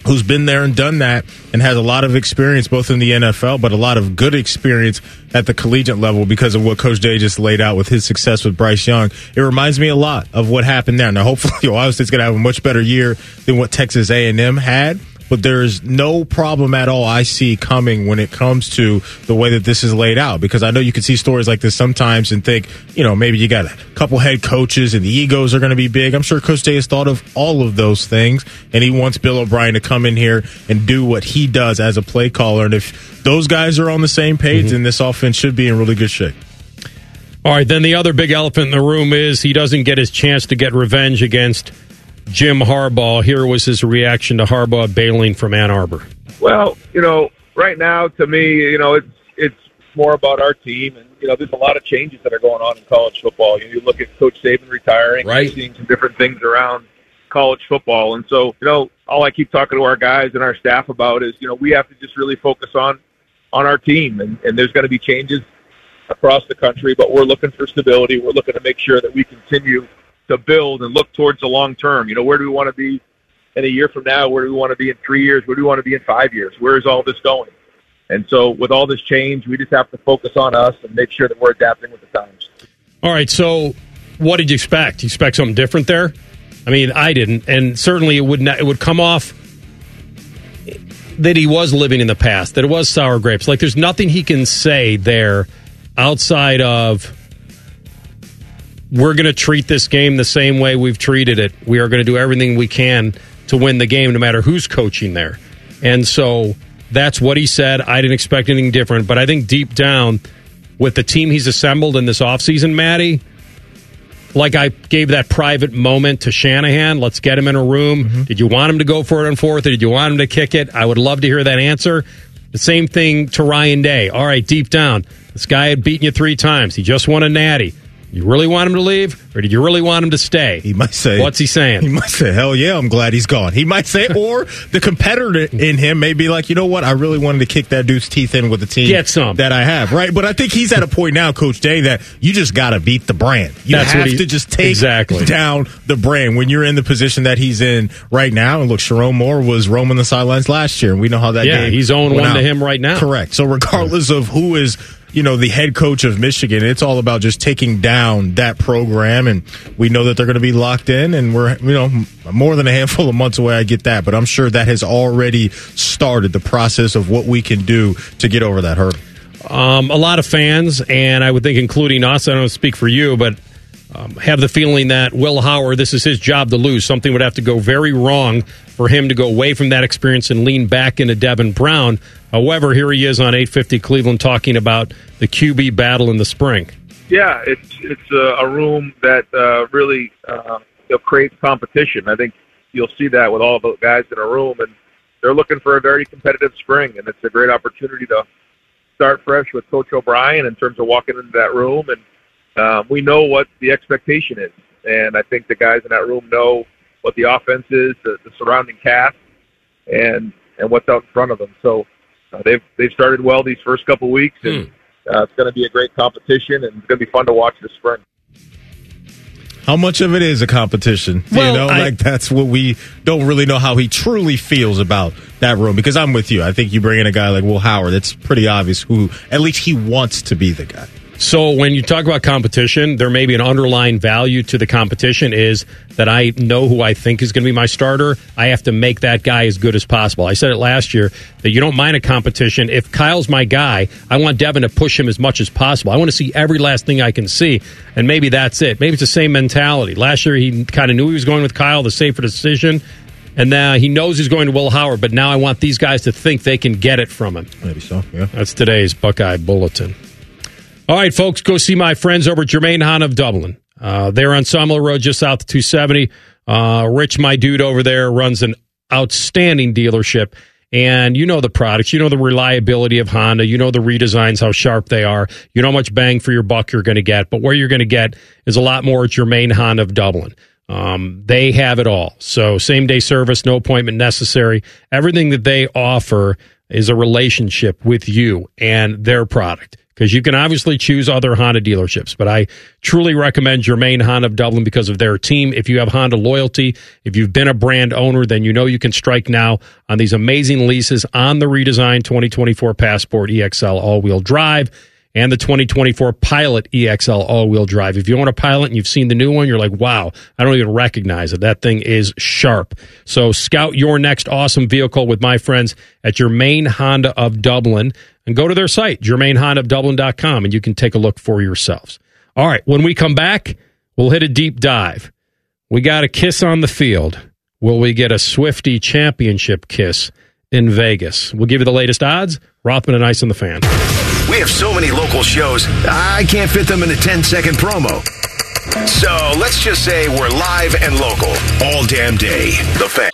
who's been there and done that and has a lot of experience both in the N F L, but a lot of good experience at the collegiate level because of what Coach Day just laid out with his success with Bryce Young. It reminds me a lot of what happened there. Now, hopefully, Ohio State's going to have a much better year than what Texas A and M had, but there's no problem at all I see coming when it comes to the way that this is laid out, because I know you can see stories like this sometimes and think, you know, maybe you got a couple head coaches and the egos are going to be big. I'm sure Coach Day has thought of all of those things, and he wants Bill O'Brien to come in here and do what he does as a play caller. And if those guys are on the same page, mm-hmm. then this offense should be in really good shape. All right, then the other big elephant in the room is he doesn't get his chance to get revenge against Jim Harbaugh. Here was his reaction to Harbaugh bailing from Ann Arbor. Well, you know, right now, to me, you know, it's it's more about our team. And, you know, there's a lot of changes that are going on in college football. You know, you look at Coach Saban retiring, right. You're seeing some different things around college football. And so, you know, all I keep talking to our guys and our staff about is, you know, we have to just really focus on, on our team. And, and there's going to be changes across the country, but we're looking for stability. We're looking to make sure that we continue to build and look towards the long term. You know, where do we want to be in a year from now? Where do we want to be in three years? Where do we want to be in five years? Where is all this going? And so with all this change, we just have to focus on us and make sure that we're adapting with the times. All right, so what did you expect? You expect something different there? I mean, I didn't, and certainly it would not, it would come off that he was living in the past, that it was sour grapes. Like, there's nothing he can say there outside of, we're going to treat this game the same way we've treated it. We are going to do everything we can to win the game, no matter who's coaching there. And so that's what he said. I didn't expect anything different. But I think deep down, with the team he's assembled in this offseason, Matty, like I gave that private moment to Shanahan, let's get him in a room. Mm-hmm. Did you want him to go for it on fourth, or did you want him to kick it? I would love to hear that answer. The same thing to Ryan Day. All right, deep down, this guy had beaten you three times. He just won a natty. You really want him to leave, or did you really want him to stay? He might say. What's he saying? He might say, hell yeah, I'm glad he's gone. He might say, or the competitor in him may be like, you know what, I really wanted to kick that dude's teeth in with the team Get some. that I have. Right? But I think he's at a point now, Coach Day, that you just got to beat the brand. You That's have he, to just take exactly. down the brand when you're in the position that he's in right now. And look, Sharon Moore was roaming the sidelines last year, and we know how that yeah, game he's owned one out. to him right now. Correct. So regardless yeah. of who is... you know, the head coach of Michigan, it's all about just taking down that program, and we know that they're going to be locked in, and we're, you know, more than a handful of months away. I get that, but I'm sure that has already started the process of what we can do to get over that hurdle. Um, a lot of fans, and I would think including us, I don't speak for you, but um, have the feeling that Will Howard, this is his job to lose. Something would have to go very wrong for him to go away from that experience and lean back into Devin Brown. However, here he is on eight fifty Cleveland talking about the Q B battle in the spring. Yeah, it's it's a, a room that uh, really uh, creates competition. I think you'll see that with all the guys in a room, and they're looking for a very competitive spring, and it's a great opportunity to start fresh with Coach O'Brien in terms of walking into that room, and um, we know what the expectation is, and I think the guys in that room know what the offense is, the, the surrounding cast, and and what's out in front of them. So. Uh, they've they've started well these first couple weeks, and uh, it's going to be a great competition, and it's going to be fun to watch this spring. How much of it is a competition? Well, you know, I, like that's what we don't really know how he truly feels about that room, because I'm with you. I think you bring in a guy like Will Howard, it's pretty obvious who, at least he wants to be the guy. So when you talk about competition, there may be an underlying value to the competition is that I know who I think is going to be my starter. I have to make that guy as good as possible. I said it last year that you don't mind a competition. If Kyle's my guy, I want Devin to push him as much as possible. I want to see every last thing I can see, and maybe that's it. Maybe it's the same mentality. Last year he kind of knew he was going with Kyle, the safer decision, and now he knows he's going to Will Howard, but now I want these guys to think they can get it from him. Maybe so, yeah. That's today's Buckeye Bulletin. All right, folks, go see my friends over at Jermaine Hahn of Dublin. Uh, they're on Somler Road, just south of two seventy. Uh, Rich, my dude over there, runs an outstanding dealership. And you know the products. You know the reliability of Honda. You know the redesigns, how sharp they are. You know how much bang for your buck you're going to get. But where you're going to get is a lot more at Jermaine Hahn of Dublin. Um, they have it all. So same-day service, no appointment necessary. Everything that they offer is a relationship with you and their product. Because you can obviously choose other Honda dealerships, but I truly recommend Jermaine Honda of Dublin because of their team. If you have Honda loyalty, if you've been a brand owner, then you know you can strike now on these amazing leases on the redesigned twenty twenty-four Passport E X L all-wheel drive and the twenty twenty-four Pilot E X L all-wheel drive. If you own a Pilot and you've seen the new one, you're like, wow, I don't even recognize it. That thing is sharp. So scout your next awesome vehicle with my friends at Jermaine Honda of Dublin and go to their site, jermaine honda of dublin dot com, and you can take a look for yourselves. All right, when we come back, we'll hit a deep dive. We got a kiss on the field. Will we get a Swiftie championship kiss in Vegas? We'll give you the latest odds. Rothman and Ice on the Fan. We have so many local shows, I can't fit them in a ten-second promo. So let's just say we're live and local all damn day. The Fan.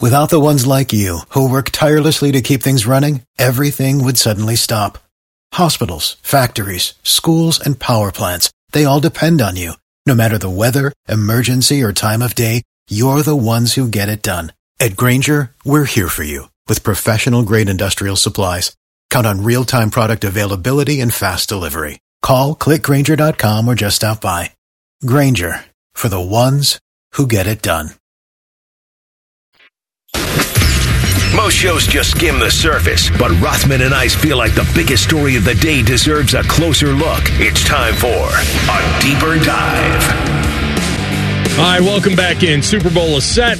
Without the ones like you, who work tirelessly to keep things running, everything would suddenly stop. Hospitals, factories, schools, and power plants, they all depend on you. No matter the weather, emergency, or time of day, you're the ones who get it done. At Grainger, we're here for you with professional-grade industrial supplies. Count on real-time product availability and fast delivery. Call, click Grainger dot com, or just stop by. Grainger, for the ones who get it done. Most shows just skim the surface, but Rothman and Ice feel like the biggest story of the day deserves a closer look. It's time for A Deeper Dive. All right, welcome back in. Super Bowl is set.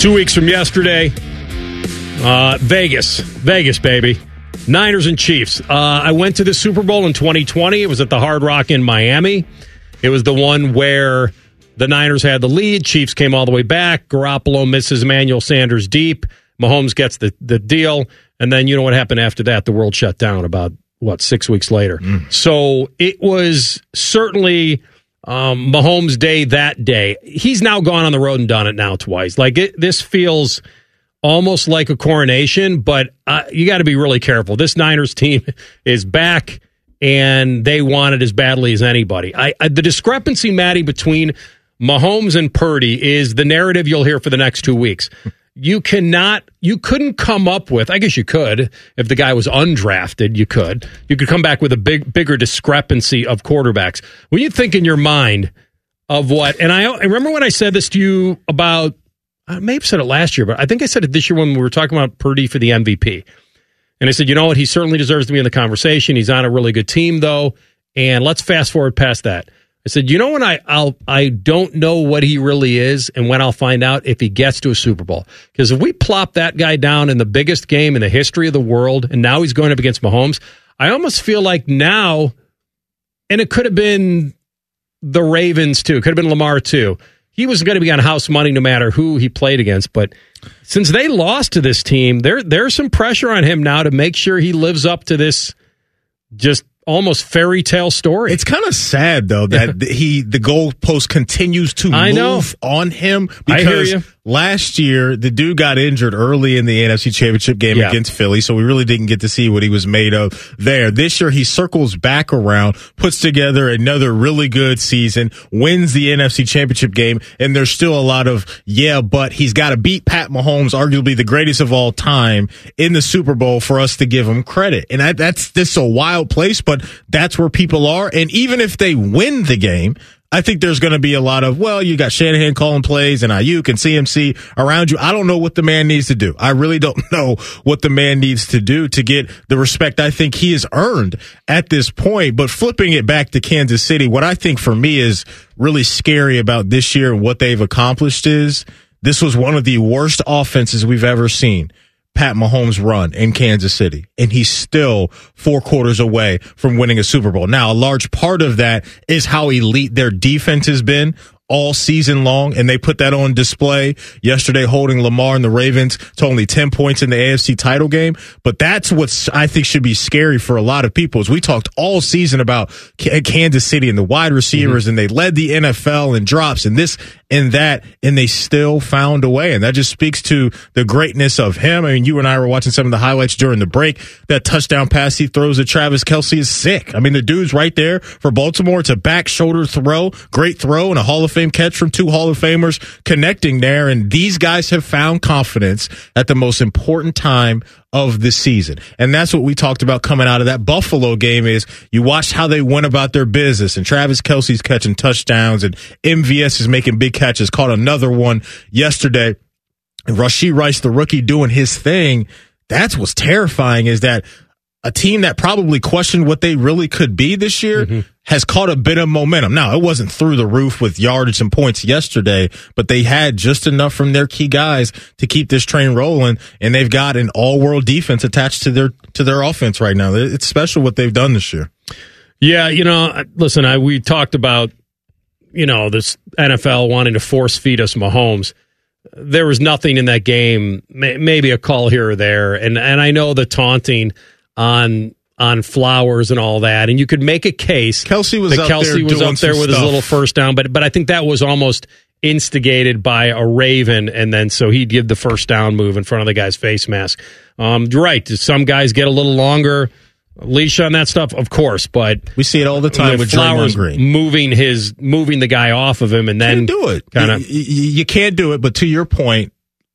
Two weeks from yesterday, uh, Vegas. Vegas, baby. Niners and Chiefs. Uh, I went to the Super Bowl in twenty twenty. It was at the Hard Rock in Miami. It was the one where the Niners had the lead. Chiefs came all the way back. Garoppolo misses Emmanuel Sanders deep. Mahomes gets the, the deal. And then you know what happened after that? The world shut down about, what, six weeks later. Mm. So it was certainly um, Mahomes' day that day. He's now gone on the road and done it now twice. Like it, this feels almost like a coronation, but uh, you got to be really careful. This Niners team is back, and they want it as badly as anybody. I, I, the discrepancy, Matty, between Mahomes and Purdy is the narrative you'll hear for the next two weeks. You cannot, you couldn't come up with, I guess you could, if the guy was undrafted, you could. You could come back with a big, bigger discrepancy of quarterbacks. When you think in your mind of what, and I, I remember when I said this to you about, I may have said it last year, but I think I said it this year when we were talking about Purdy for the M V P. And I said, you know what, he certainly deserves to be in the conversation. He's on a really good team, though. And let's fast forward past that. I said, you know what, I I'll, I don't know what he really is and when I'll find out if he gets to a Super Bowl. Because if we plop that guy down in the biggest game in the history of the world, and now he's going up against Mahomes, I almost feel like now, and it could have been the Ravens too, could have been Lamar too, he was going to be on house money no matter who he played against. But since they lost to this team, there there's some pressure on him now to make sure he lives up to this just almost fairy tale story. It's kind of sad, though, that he the goalpost continues to I move know. on him, because last year the dude got injured early in the N F C Championship game yeah. against Philly, so we really didn't get to see what he was made of there. This year he circles back around, puts together another really good season, wins the N F C Championship game, and there's still a lot of, yeah, but he's got to beat Pat Mahomes, arguably the greatest of all time, in the Super Bowl for us to give him credit. And that, that's this a wild place, but But that's where people are. And even if they win the game, I think there's going to be a lot of, well, you got Shanahan calling plays and Aiyuk and C M C around you. I don't know what the man needs to do. I really don't know what the man needs to do to get the respect I think he has earned at this point. But flipping it back to Kansas City, what I think for me is really scary about this year and what they've accomplished is this was one of the worst offenses we've ever seen. Pat Mahomes' run in Kansas City, and he's still four quarters away from winning a Super Bowl. Now, a large part of that is how elite their defense has been all season long, and they put that on display yesterday, holding Lamar and the Ravens to only ten points in the A F C title game. But that's what I think should be scary for a lot of people, is we talked all season about Kansas City and the wide receivers, mm-hmm. and they led the N F L in drops and this and that, and they still found a way. And that just speaks to the greatness of him. I mean, you and I were watching some of the highlights during the break. That touchdown pass he throws at Travis Kelce is sick. I mean, the dude's right there for Baltimore. It's a back shoulder throw, great throw, and a Hall of Fame catch from two Hall of Famers connecting there. And these guys have found confidence at the most important time of the season. And that's what we talked about coming out of that Buffalo game, is you watched how they went about their business, and Travis Kelce's catching touchdowns, and M V S is making big catches, caught another one yesterday. And Rashee Rice, the rookie, doing his thing. That's what's terrifying, is that a team that probably questioned what they really could be this year mm-hmm. has caught a bit of momentum. Now, it wasn't through the roof with yardage and points yesterday, but they had just enough from their key guys to keep this train rolling, and they've got an all-world defense attached to their to their offense right now. It's special what they've done this year. Yeah, you know, listen, I we talked about, you know, this N F L wanting to force feed us Mahomes. There was nothing in that game, may, maybe a call here or there, and and I know the taunting. on on Flowers and all that, and you could make a case. Kelce was up Kelce there was up there with stuff. His little first down, but but I think that was almost instigated by a Raven, and then so he'd give the first down move in front of the guy's face mask. Um, you're right. Some guys get a little longer leash on that stuff, of course, but we see it all the time with Flowers Green. moving his moving the guy off of him, and then you do it. Kind of, you, you, you can't do it. But to your point,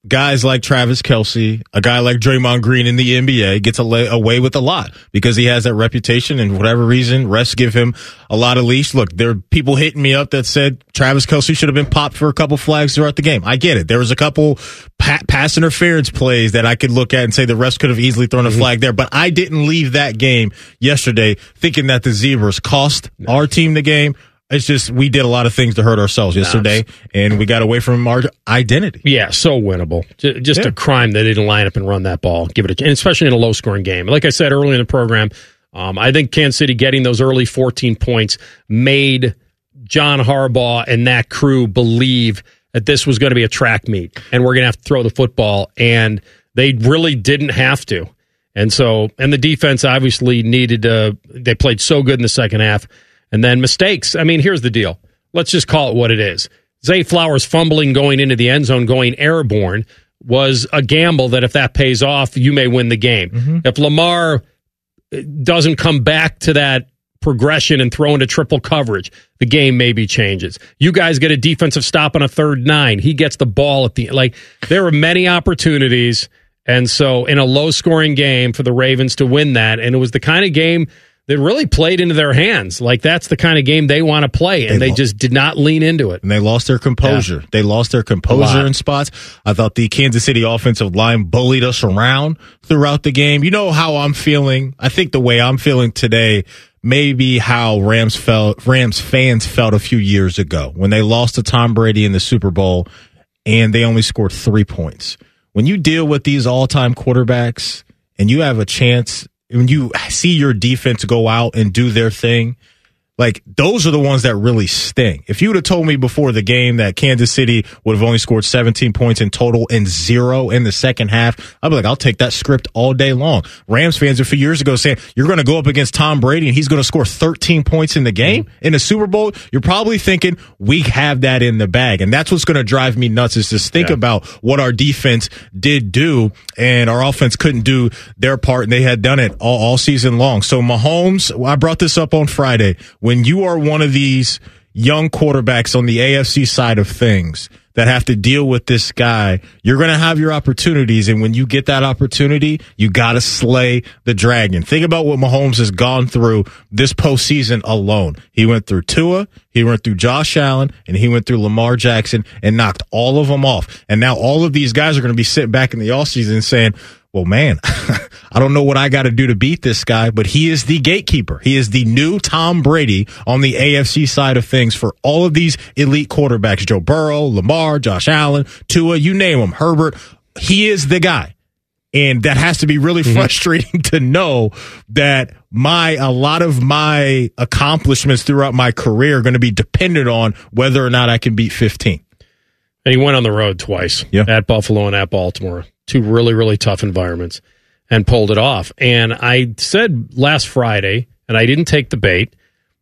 guys like Travis Kelce, a guy like Draymond Green in the N B A gets away with a lot because he has that reputation, and whatever reason, refs give him a lot of leash. Look, there are people hitting me up that said Travis Kelce should have been popped for a couple flags throughout the game. I get it. There was a couple pa- pass interference plays that I could look at and say the refs could have easily thrown a mm-hmm. flag there, but I didn't leave that game yesterday thinking that the Zebras cost our team the game. It's just we did a lot of things to hurt ourselves yesterday, and we got away from our identity. Yeah, so winnable. Just yeah. a crime that they didn't line up and run that ball. Give it a chance, especially in a low-scoring game. Like I said earlier in the program, um, I think Kansas City getting those early fourteen points made John Harbaugh and that crew believe that this was going to be a track meet, and we're going to have to throw the football, and they really didn't have to. And so, and the defense obviously needed to, they played so good in the second half. And then mistakes. I mean, here's the deal. Let's just call it what it is. Zay Flowers fumbling going into the end zone, going airborne, was a gamble that if that pays off, you may win the game. Mm-hmm. If Lamar doesn't come back to that progression and throw into triple coverage, the game maybe changes. You guys get a defensive stop on a third nine. He gets the ball at the like. There were many opportunities, and so in a low-scoring game for the Ravens to win that, and it was the kind of game they really played into their hands. Like, that's the kind of game they want to play, and they, they just did not lean into it. And they lost their composure. Yeah. They lost their composure in spots. I thought the Kansas City offensive line bullied us around throughout the game. You know how I'm feeling? I think the way I'm feeling today may be how Rams felt, Rams fans felt a few years ago when they lost to Tom Brady in the Super Bowl, and they only scored three points. When you deal with these all-time quarterbacks and you have a chance – when you see your defense go out and do their thing, like, those are the ones that really sting. If you would have told me before the game that Kansas City would have only scored seventeen points in total and zero in the second half, I'd be like, I'll take that script all day long. Rams fans a few years ago saying, you're going to go up against Tom Brady and he's going to score thirteen points in the game, mm-hmm. in the Super Bowl, you're probably thinking, we have that in the bag. And that's what's going to drive me nuts, is just think yeah. about what our defense did do and our offense couldn't do their part, and they had done it all, all season long. So Mahomes, I brought this up on Friday. When you are one of these young quarterbacks on the A F C side of things that have to deal with this guy, you're going to have your opportunities. And when you get that opportunity, you got to slay the dragon. Think about what Mahomes has gone through this postseason alone. He went through Tua, he went through Josh Allen, and he went through Lamar Jackson and knocked all of them off. And now all of these guys are going to be sitting back in the offseason saying, well, man, I don't know what I got to do to beat this guy, but he is the gatekeeper. He is the new Tom Brady on the A F C side of things for all of these elite quarterbacks. Joe Burrow, Lamar, Josh Allen, Tua, you name them, Herbert. He is the guy. And that has to be really frustrating to know that my a lot of my accomplishments throughout my career are going to be dependent on whether or not I can beat fifteen. And he went on the road twice, yeah. at Buffalo and at Baltimore. Two really, really tough environments, and pulled it off. And I said last Friday, and I didn't take the bait,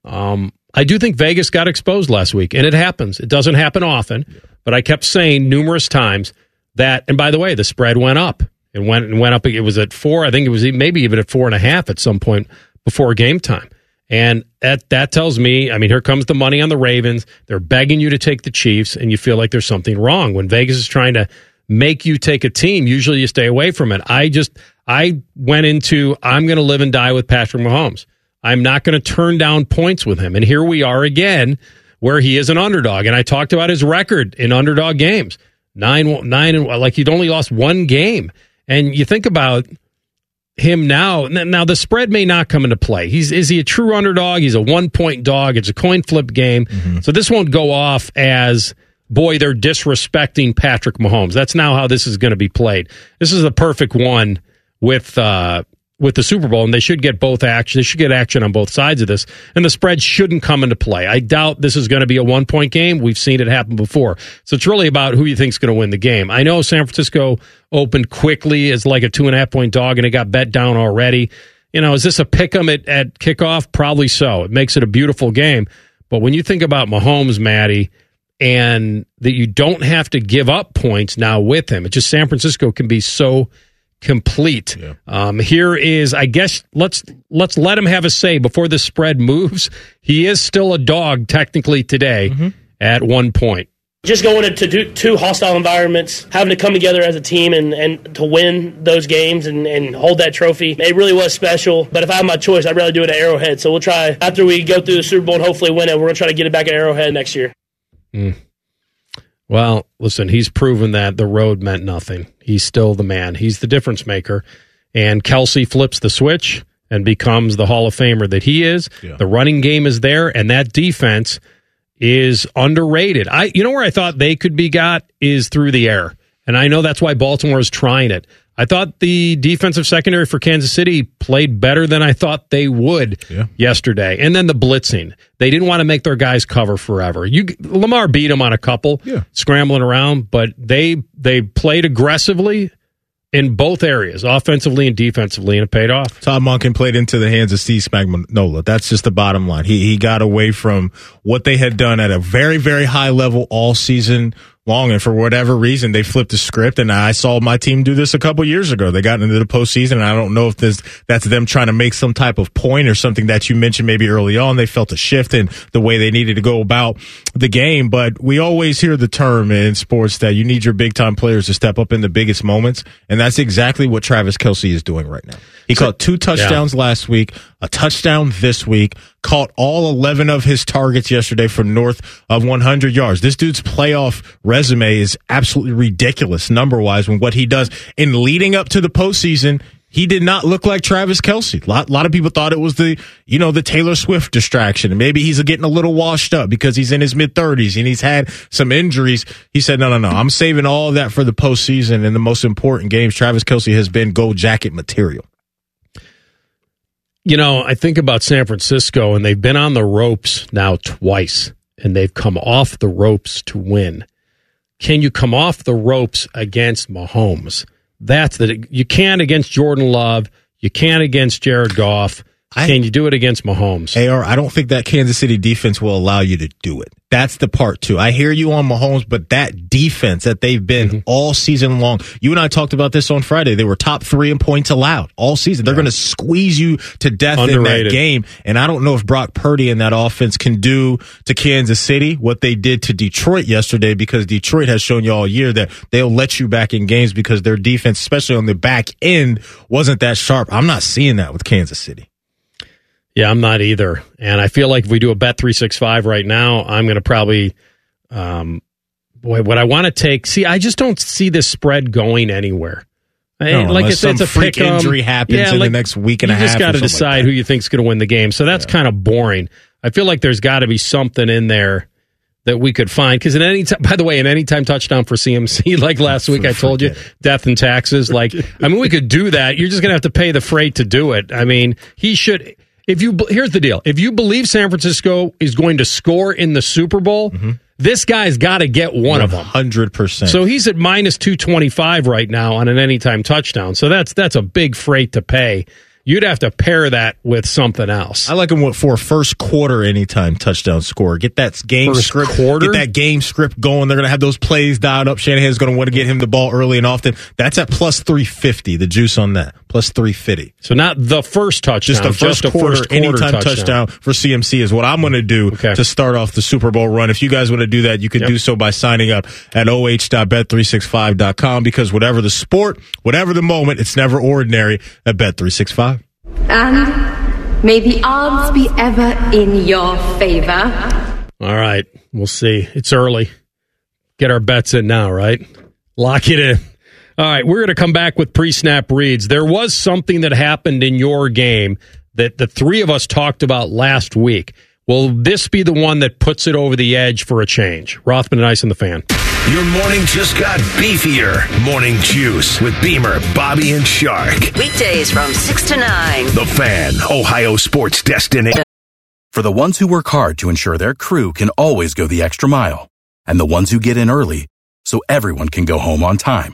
um, I do think Vegas got exposed last week, and it happens. It doesn't happen often, but I kept saying numerous times that, and by the way, the spread went up. It went, it went up. It was at four. I think it was maybe even at four and a half at some point before game time. And that, that tells me, I mean, here comes the money on the Ravens. They're begging you to take the Chiefs, and you feel like there's something wrong. When Vegas is trying to make you take a team, usually you stay away from it. I just, I went into, I'm going to live and die with Patrick Mahomes. I'm not going to turn down points with him. And here we are again, where he is an underdog. And I talked about his record in underdog games. Nine, nine, and like he'd only lost one game. And you think about him now. Now the spread may not come into play. He's, is he a true underdog? He's a one-point dog. It's a coin flip game. Mm-hmm. So this won't go off as, boy, they're disrespecting Patrick Mahomes. That's now how this is going to be played. This is the perfect one with uh, with the Super Bowl, and they should get both action. They should get action on both sides of this, and the spread shouldn't come into play. I doubt this is going to be a one-point game. We've seen it happen before. So it's really about who you think is going to win the game. I know San Francisco opened quickly as like a two and a half point dog, and it got bet down already. you know, is this a pick 'em at, at kickoff? Probably so. It makes it a beautiful game. But when you think about Mahomes, Maddie, and that you don't have to give up points now with him, it's just San Francisco can be so complete. Yeah. Um, here is, I guess, let's let's let him have a say before the spread moves. He is still a dog technically today mm-hmm. at one point. Just going into two, two hostile environments, having to come together as a team and, and to win those games and, and hold that trophy, it really was special. But if I had my choice, I'd rather do it at Arrowhead. So we'll try, after we go through the Super Bowl and hopefully win it, we're going to try to get it back at Arrowhead next year. Mm. Well, listen, he's proven that the road meant nothing. He's still the man. He's the difference maker. And Kelce flips the switch and becomes the Hall of Famer that he is. Yeah. The running game is there, and that defense is underrated. I, you know where I thought they could be got is through the air. And I know that's why Baltimore is trying it. I thought the defensive secondary for Kansas City played better than I thought they would yeah. yesterday. And then the blitzing. They didn't want to make their guys cover forever. You, Lamar beat them on a couple, yeah. scrambling around, but they they played aggressively in both areas, offensively and defensively, and it paid off. Tom Monken played into the hands of Steve Spagnuolo. That's just the bottom line. He he got away from what they had done at a very, very high level all season long, and for whatever reason, they flipped the script, and I saw my team do this a couple years ago. They got into the postseason, and I don't know if this, that's them trying to make some type of point or something that you mentioned maybe early on. They felt a shift in the way they needed to go about the game, but we always hear the term in sports that you need your big-time players to step up in the biggest moments, and that's exactly what Travis Kelce is doing right now. He so, caught two touchdowns yeah. last week, a touchdown this week, caught all eleven of his targets yesterday for north of one hundred yards. This dude's playoff resume is absolutely ridiculous number-wise when what he does. In leading up to the postseason, he did not look like Travis Kelce. A lot, lot of people thought it was the, you know, the Taylor Swift distraction. And maybe he's getting a little washed up because he's in his mid-thirties and he's had some injuries. He said, no, no, no, I'm saving all of that for the postseason and the most important games. Travis Kelce has been gold jacket material. You know, I think about San Francisco, and they've been on the ropes now twice, and they've come off the ropes to win. Can you come off the ropes against Mahomes? That's the you can't against Jordan Love. You can't against Jared Goff. I, can you do it against Mahomes? A R, I don't think that Kansas City defense will allow you to do it. That's the part, too. I hear you on Mahomes, but that defense that they've been mm-hmm. all season long, you and I talked about this on Friday. They were top three in points allowed all season. They're yeah. going to squeeze you to death Underrated. in that game. And I don't know if Brock Purdy and that offense can do to Kansas City what they did to Detroit yesterday, because Detroit has shown you all year that they'll let you back in games because their defense, especially on the back end, wasn't that sharp. I'm not seeing that with Kansas City. Yeah, I'm not either. And I feel like if we do a bet three sixty-five right now, I'm going to probably, um, boy, what I want to take. See, I just don't see this spread going anywhere. No, I, like it's, some it's a freak pick-em. injury happens yeah, in like, the next week and a half. You just got to decide like who you think's going to win the game. So that's yeah. kind of boring. I feel like there's got to be something in there that we could find. Because in any, t- by the way, an anytime touchdown for C M C, like last week I told you, death and taxes. Like, I mean, we could do that. You're just going to have to pay the freight to do it. I mean, he should. If you here's the deal. If you believe San Francisco is going to score in the Super Bowl, mm-hmm. this guy's got to get one of them. one hundred percent. So he's at minus two twenty-five right now on an anytime touchdown. So that's that's a big freight to pay. You'd have to pair that with something else. I like him for first quarter anytime touchdown score. Get that game first script. Quarter? Get that game script going. They're going to have those plays dialed up. Shanahan's going to want to get him the ball early and often. That's at plus three fifty. The juice on that plus three fifty. So not the first touchdown, just the first, just quarter, first quarter anytime touchdown. touchdown for C M C is what I'm going to do okay. to start off the Super Bowl run. If you guys want to do that, you can yep. do so by signing up at oh h dot bet three sixty-five dot com, because whatever the sport, whatever the moment, it's never ordinary at bet three sixty-five. And may the odds be ever in your favor. All right. We'll see. It's early. Get our bets in now, right? Lock it in. All right. We're going to come back with pre-snap reads. There was something that happened in your game that the three of us talked about last week. Will this be the one that puts it over the edge for a change? Rothman and Ice and the Fan. Your morning just got beefier. Morning Juice with Beamer, Bobby, and Shark. Weekdays from six to nine. The Fan, Ohio sports destination. For the ones who work hard to ensure their crew can always go the extra mile, and the ones who get in early so everyone can go home on time,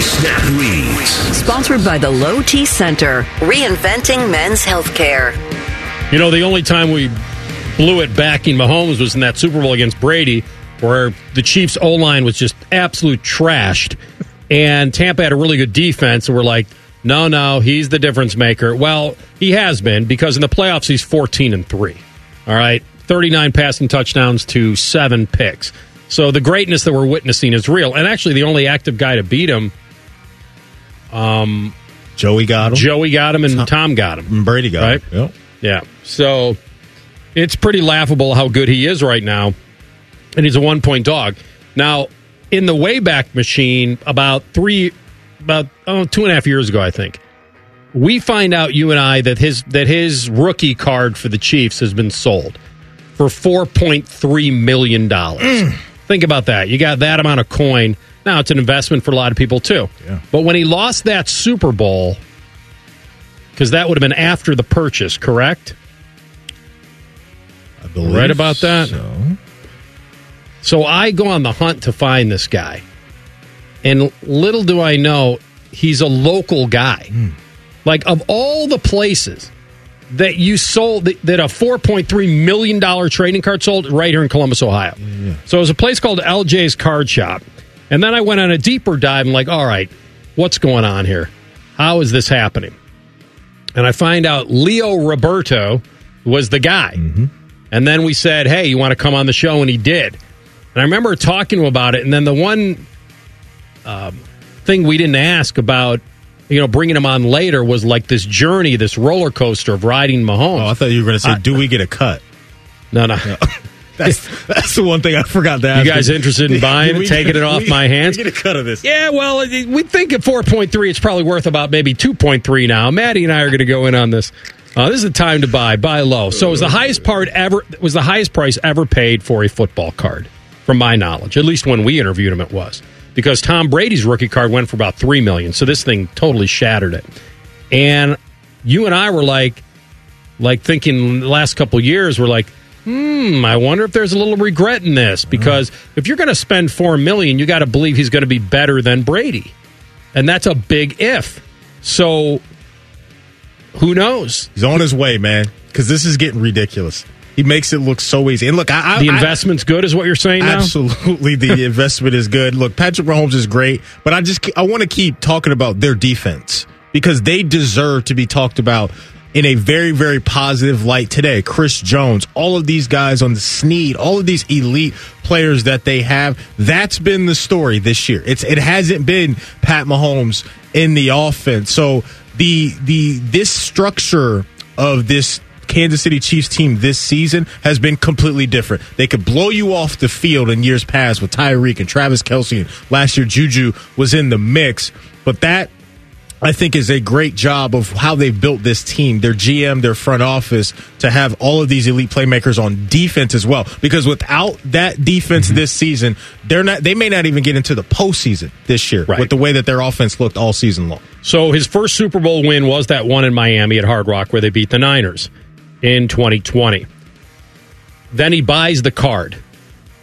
Snap Reads. Sponsored by the Low T Center, reinventing men's health care. You know, the only time we blew it backing Mahomes was in that Super Bowl against Brady, where the Chiefs' O-line was just absolute trashed. And Tampa had a really good defense, and we're like, no, no, he's the difference maker. Well, he has been, because in the playoffs, he's fourteen and three. All right, thirty-nine passing touchdowns to seven picks. So the greatness that we're witnessing is real. And actually, the only active guy to beat him... Um, Joey got him. Joey got him, and Tom, Tom got him. And Brady got right? him. Yep. Yeah. So it's pretty laughable how good he is right now, and he's a one-point dog. Now, in the Wayback Machine, about three, about oh, two and a half years ago, I think, we find out, you and I, that his that his rookie card for the Chiefs has been sold for four point three million dollars. Mm. Think about that. You got that amount of coin. Now, it's an investment for a lot of people, too. Yeah. But when he lost that Super Bowl, because that would have been after the purchase, correct? I believe right about that? So. so I go on the hunt to find this guy. And little do I know, he's a local guy. Mm. Like, of all the places that you sold, that a four point three million dollars trading card sold, right here in Columbus, Ohio. Yeah. So it was a place called L J's Card Shop. And then I went on a deeper dive and like, all right, what's going on here? How is this happening? And I find out Leo Roberto was the guy. Mm-hmm. And then we said, hey, you want to come on the show? And he did. And I remember talking to him about it. And then the one um, thing we didn't ask about, you know, bringing him on later was like this journey, this roller coaster of riding Mahomes. Oh, I thought you were going to say, I, do we get a cut? No, no. no. That's that's the one thing I forgot to ask. You guys interested in buying, we, taking it off we, my hands? We get a cut of this. Yeah, well, we think at four point three, it's probably worth about maybe two point three now. Maddie and I are going to go in on this. Uh, this is the time to buy. Buy low. So it was the highest part ever. It was the highest price ever paid for a football card, from my knowledge. At least when we interviewed him, it was, because Tom Brady's rookie card went for about three million. So this thing totally shattered it. And you and I were like, like thinking the last couple of years, we're like, hmm, I wonder if there's a little regret in this, because if you're going to spend four million dollars, you got to believe he's going to be better than Brady. And that's a big if. So, who knows? He's on his way, man, because this is getting ridiculous. He makes it look so easy. And look, I, I, the investment's I, good is what you're saying now? Absolutely, the investment is good. Look, Patrick Mahomes is great, but I just I want to keep talking about their defense, because they deserve to be talked about in a very, very positive light today. Chris Jones, all of these guys on the Sneed, all of these elite players that they have, that's been the story this year. It's It hasn't been Pat Mahomes in the offense. So the the this structure of this Kansas City Chiefs team this season has been completely different. They could blow you off the field in years past with Tyreek and Travis Kelce, and last year Juju was in the mix, but that, I think, is a great job of how they built this team, their G M, their front office, to have all of these elite playmakers on defense as well. Because without that defense mm-hmm. this season, they're not. They may not even get into the postseason this year right. with the way that their offense looked all season long. So his first Super Bowl win was that one in Miami at Hard Rock where they beat the Niners in twenty twenty. Then he buys the card,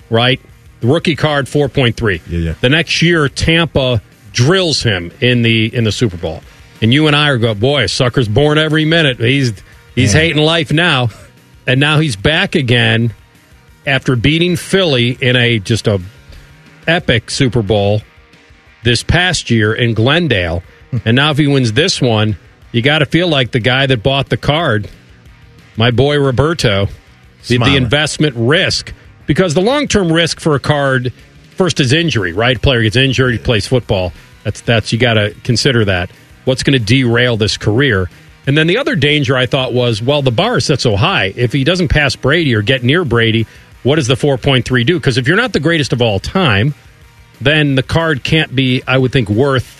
right? The rookie card, four point three. Yeah, yeah. The next year, Tampa drills him in the in the Super Bowl. And you and I are going, boy, sucker's born every minute. He's he's Man. hating life now. And now he's back again after beating Philly in a just a epic Super Bowl this past year in Glendale. And now if he wins this one, you got to feel like the guy that bought the card, my boy Roberto, did the investment risk. Because the long-term risk for a card... First is injury, right? Player gets injured, he plays football. That's that's you got to consider that. What's going to derail this career? And then the other danger I thought was, well, the bar is set so high. If he doesn't pass Brady or get near Brady, what does the four point three do? Because if you're not the greatest of all time, then the card can't be, I would think, worth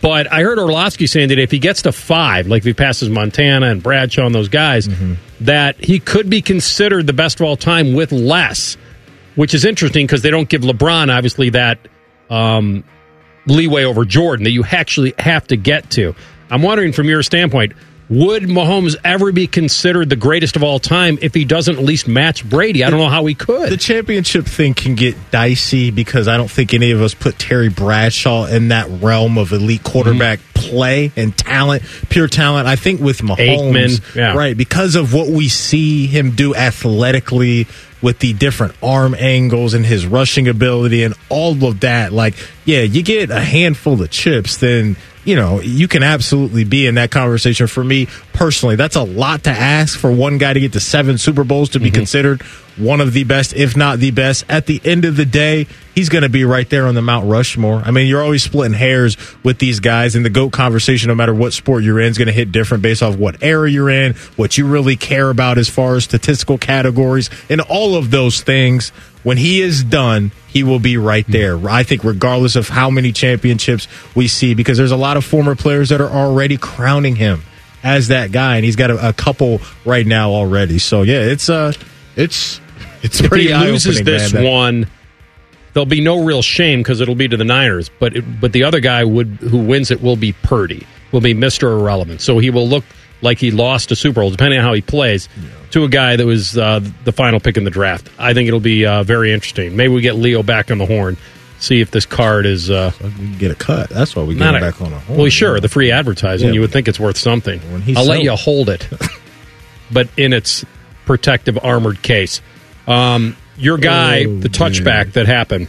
But I heard Orlovsky saying that if he gets to five, like if he passes Montana and Bradshaw and those guys, mm-hmm. that he could be considered the best of all time with less, which is interesting because they don't give LeBron, obviously, that um, leeway over Jordan that you actually have to get to. I'm wondering from your standpoint, would Mahomes ever be considered the greatest of all time if he doesn't at least match Brady? I don't know how he could. The championship thing can get dicey because I don't think any of us put Terry Bradshaw in that realm of elite quarterback mm-hmm. play and talent, pure talent. I think with Mahomes, Aikman, yeah. right, because of what we see him do athletically with the different arm angles and his rushing ability and all of that, like, yeah, you get a handful of chips, then you know, you can absolutely be in that conversation. For me personally, that's a lot to ask for one guy to get to seven Super Bowls to be mm-hmm. considered one of the best, if not the best. At the end of the day, he's going to be right there on the Mount Rushmore. I mean, you're always splitting hairs with these guys, and the GOAT conversation, no matter what sport you're in, is going to hit different based off what era you're in, what you really care about as far as statistical categories, and all of those things. When he is done, he will be right there. I think regardless of how many championships we see, because there's a lot of former players that are already crowning him as that guy, and he's got a, a couple right now already. So, yeah, it's uh, it's it's pretty eye-opening. If he loses this one, there'll be no real shame because it'll be to the Niners, but it, but the other guy would who wins it will be Purdy, will be Mister Irrelevant. So he will look like he lost a Super Bowl, depending on how he plays, yeah. to a guy that was uh, the final pick in the draft. I think it'll be uh, very interesting. Maybe we get Leo back on the horn, see if this card is... Uh, so we can get a cut. That's why we get him back on the horn. Well, sure, yeah. the free advertising. Yeah, you would think it's worth something. I'll sold. let you hold it, but in its protective armored case. Um, your guy, oh, the touchback man. that happened,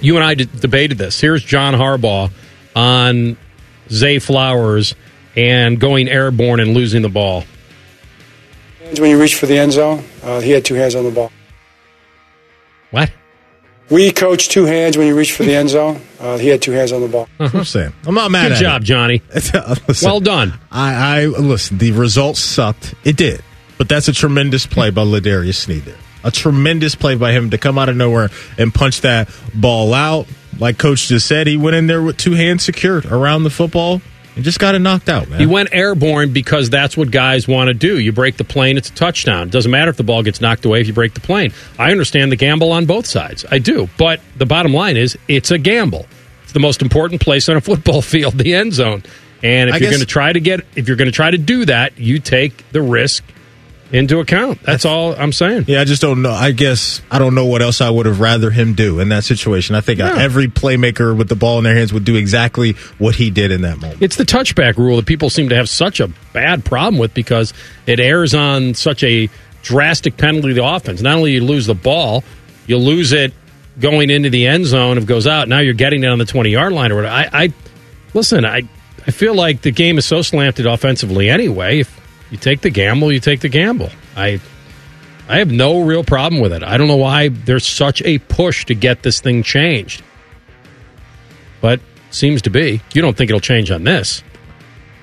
you and I d- debated this. Here's John Harbaugh on Zay Flowers and going airborne and losing the ball. When you reach for the end zone, uh, he had two hands on the ball. What? We coach two hands when you reach for the end zone. Uh, he had two hands on the ball. Uh-huh. I'm saying. I'm not mad Good at Good job, it. Johnny. listen, well done. I, I Listen, the results sucked. It did. But that's a tremendous play by Ladarius Sneed there. A tremendous play by him to come out of nowhere and punch that ball out. Like Coach just said, he went in there with two hands secured around the football. He just got it knocked out, man. He went airborne because that's what guys want to do. You break the plane, it's a touchdown. It doesn't matter if the ball gets knocked away if you break the plane. I understand the gamble on both sides. I do. But the bottom line is it's a gamble. It's the most important place on a football field, the end zone. And if I you're going to try to get if you're going to try to do that, you take the risk into account. That's all I'm saying. Yeah, I just don't know. I guess I don't know what else I would have rather him do in that situation. I think yeah. every playmaker with the ball in their hands would do exactly what he did in that moment. It's the touchback rule that people seem to have such a bad problem with because it errs on such a drastic penalty to offense. Not only do you lose the ball, you lose it going into the end zone. If it goes out, now you're getting it on the twenty-yard line or whatever. I, I Listen, I, I feel like the game is so slanted offensively anyway. If You take the gamble, you take the gamble. I I have no real problem with it. I don't know why there's such a push to get this thing changed. But seems to be. You don't think it'll change on this.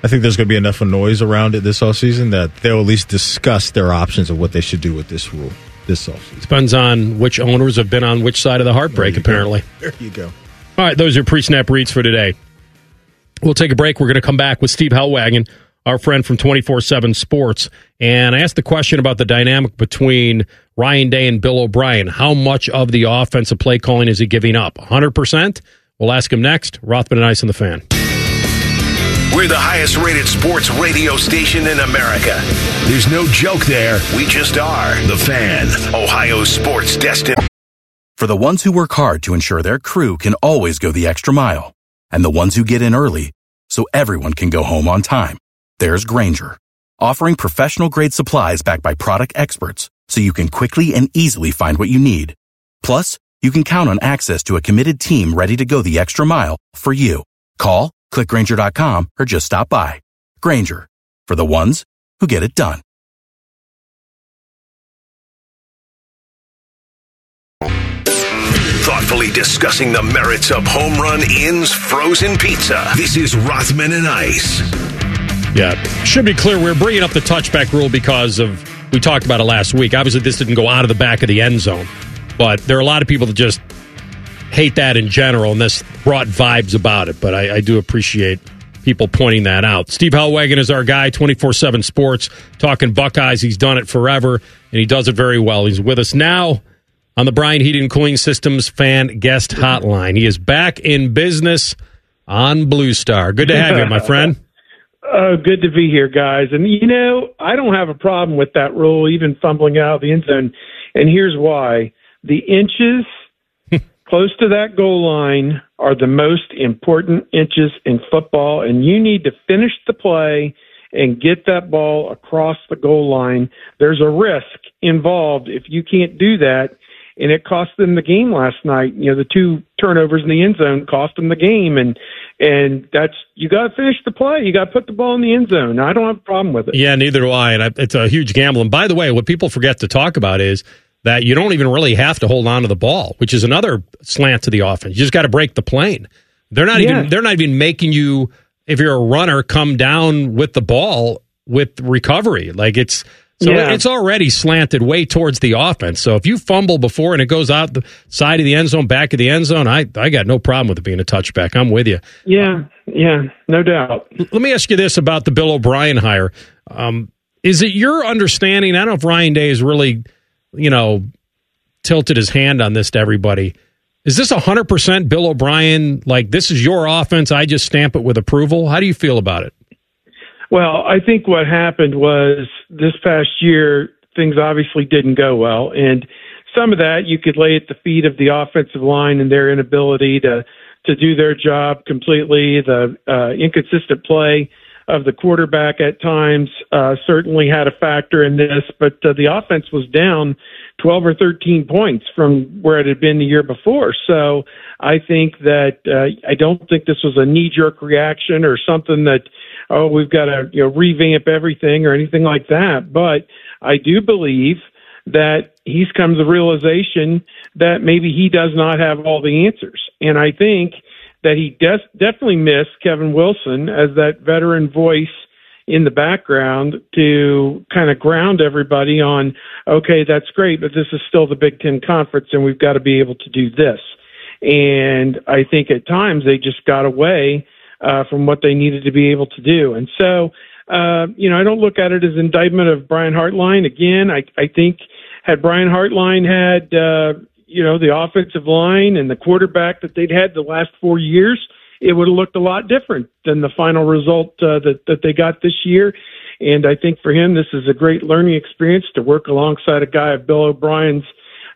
I think there's going to be enough of noise around it this offseason that they'll at least discuss their options of what they should do with this rule this offseason. Depends on which owners have been on which side of the heartbreak, there apparently. Go. There you go. All right, those are pre-snap reads for today. We'll take a break. We're going to come back with Steve Hellwagon, our friend from twenty-four seven Sports, and I asked the question about the dynamic between Ryan Day and Bill O'Brien. How much of the offensive play calling is he giving up? one hundred percent? We'll ask him next. Rothman and Ice on the Fan. We're the highest-rated sports radio station in America. There's no joke there. We just are. The Fan, Ohio's sports destined. For the ones who work hard to ensure their crew can always go the extra mile, and the ones who get in early so everyone can go home on time, there's Grainger, offering professional-grade supplies backed by product experts so you can quickly and easily find what you need. Plus, you can count on access to a committed team ready to go the extra mile for you. Call, click Grainger dot com, or just stop by. Grainger, for the ones who get it done. Thoughtfully discussing the merits of Home Run Inn's frozen pizza. This is Rothman and Ice. Yeah, should be clear. We're bringing up the touchback rule because of we talked about it last week. Obviously, this didn't go out of the back of the end zone, but there are a lot of people that just hate that in general, and this brought vibes about it, but I, I do appreciate people pointing that out. Steve Hellwagon is our guy, twenty-four seven Sports, talking Buckeyes. He's done it forever, and he does it very well. He's with us now on the Bryan Heating and Cooling Systems Fan Guest Hotline. He is back in business on Blue Star. Good to have you, my friend. Uh, good to be here, guys. And, you know, I don't have a problem with that rule, even fumbling out of the end zone. And here's why. The inches close to that goal line are the most important inches in football, and you need to finish the play and get that ball across the goal line. There's a risk involved if you can't do that, and it cost them the game last night. You know, the two turnovers in the end zone cost them the game, and and that's, you got to finish the play. You got to put the ball in the end zone. I don't have a problem with it. Yeah, neither do I, and I, it's a huge gamble. And by the way, what people forget to talk about is that you don't even really have to hold on to the ball, which is another slant to the offense. You just got to break the plane. They're not yeah. even they're not even making you, if you're a runner, come down with the ball with recovery. Like it's so yeah. it's already slanted way towards the offense. So if you fumble before and it goes out the side of the end zone, back of the end zone, I I got no problem with it being a touchback. I'm with you. Yeah, yeah, no doubt. Let me ask you this about the Bill O'Brien hire. Um, is it your understanding? I don't know if Ryan Day is really, you know, tilted his hand on this to everybody. Is this one hundred percent Bill O'Brien, like, this is your offense, I just stamp it with approval? How do you feel about it? Well, I think what happened was this past year, things obviously didn't go well. And some of that you could lay at the feet of the offensive line and their inability to, to do their job completely. The uh, inconsistent play of the quarterback at times uh, certainly had a factor in this, but uh, the offense was down twelve or thirteen points from where it had been the year before. So I think that uh, I don't think this was a knee-jerk reaction or something that, oh, we've got to you know, revamp everything or anything like that. But I do believe that he's come to the realization that maybe he does not have all the answers. And I think that he def- definitely missed Kevin Wilson as that veteran voice in the background to kind of ground everybody on, okay, that's great, but this is still the Big Ten Conference, and we've got to be able to do this. And I think at times they just got away uh, from what they needed to be able to do. And so, uh, you know, I don't look at it as indictment of Brian Hartline. Again, I, I think had Brian Hartline had uh, – you know, the offensive line and the quarterback that they'd had the last four years, it would have looked a lot different than the final result uh, that, that they got this year. And I think for him, this is a great learning experience to work alongside a guy of Bill O'Brien's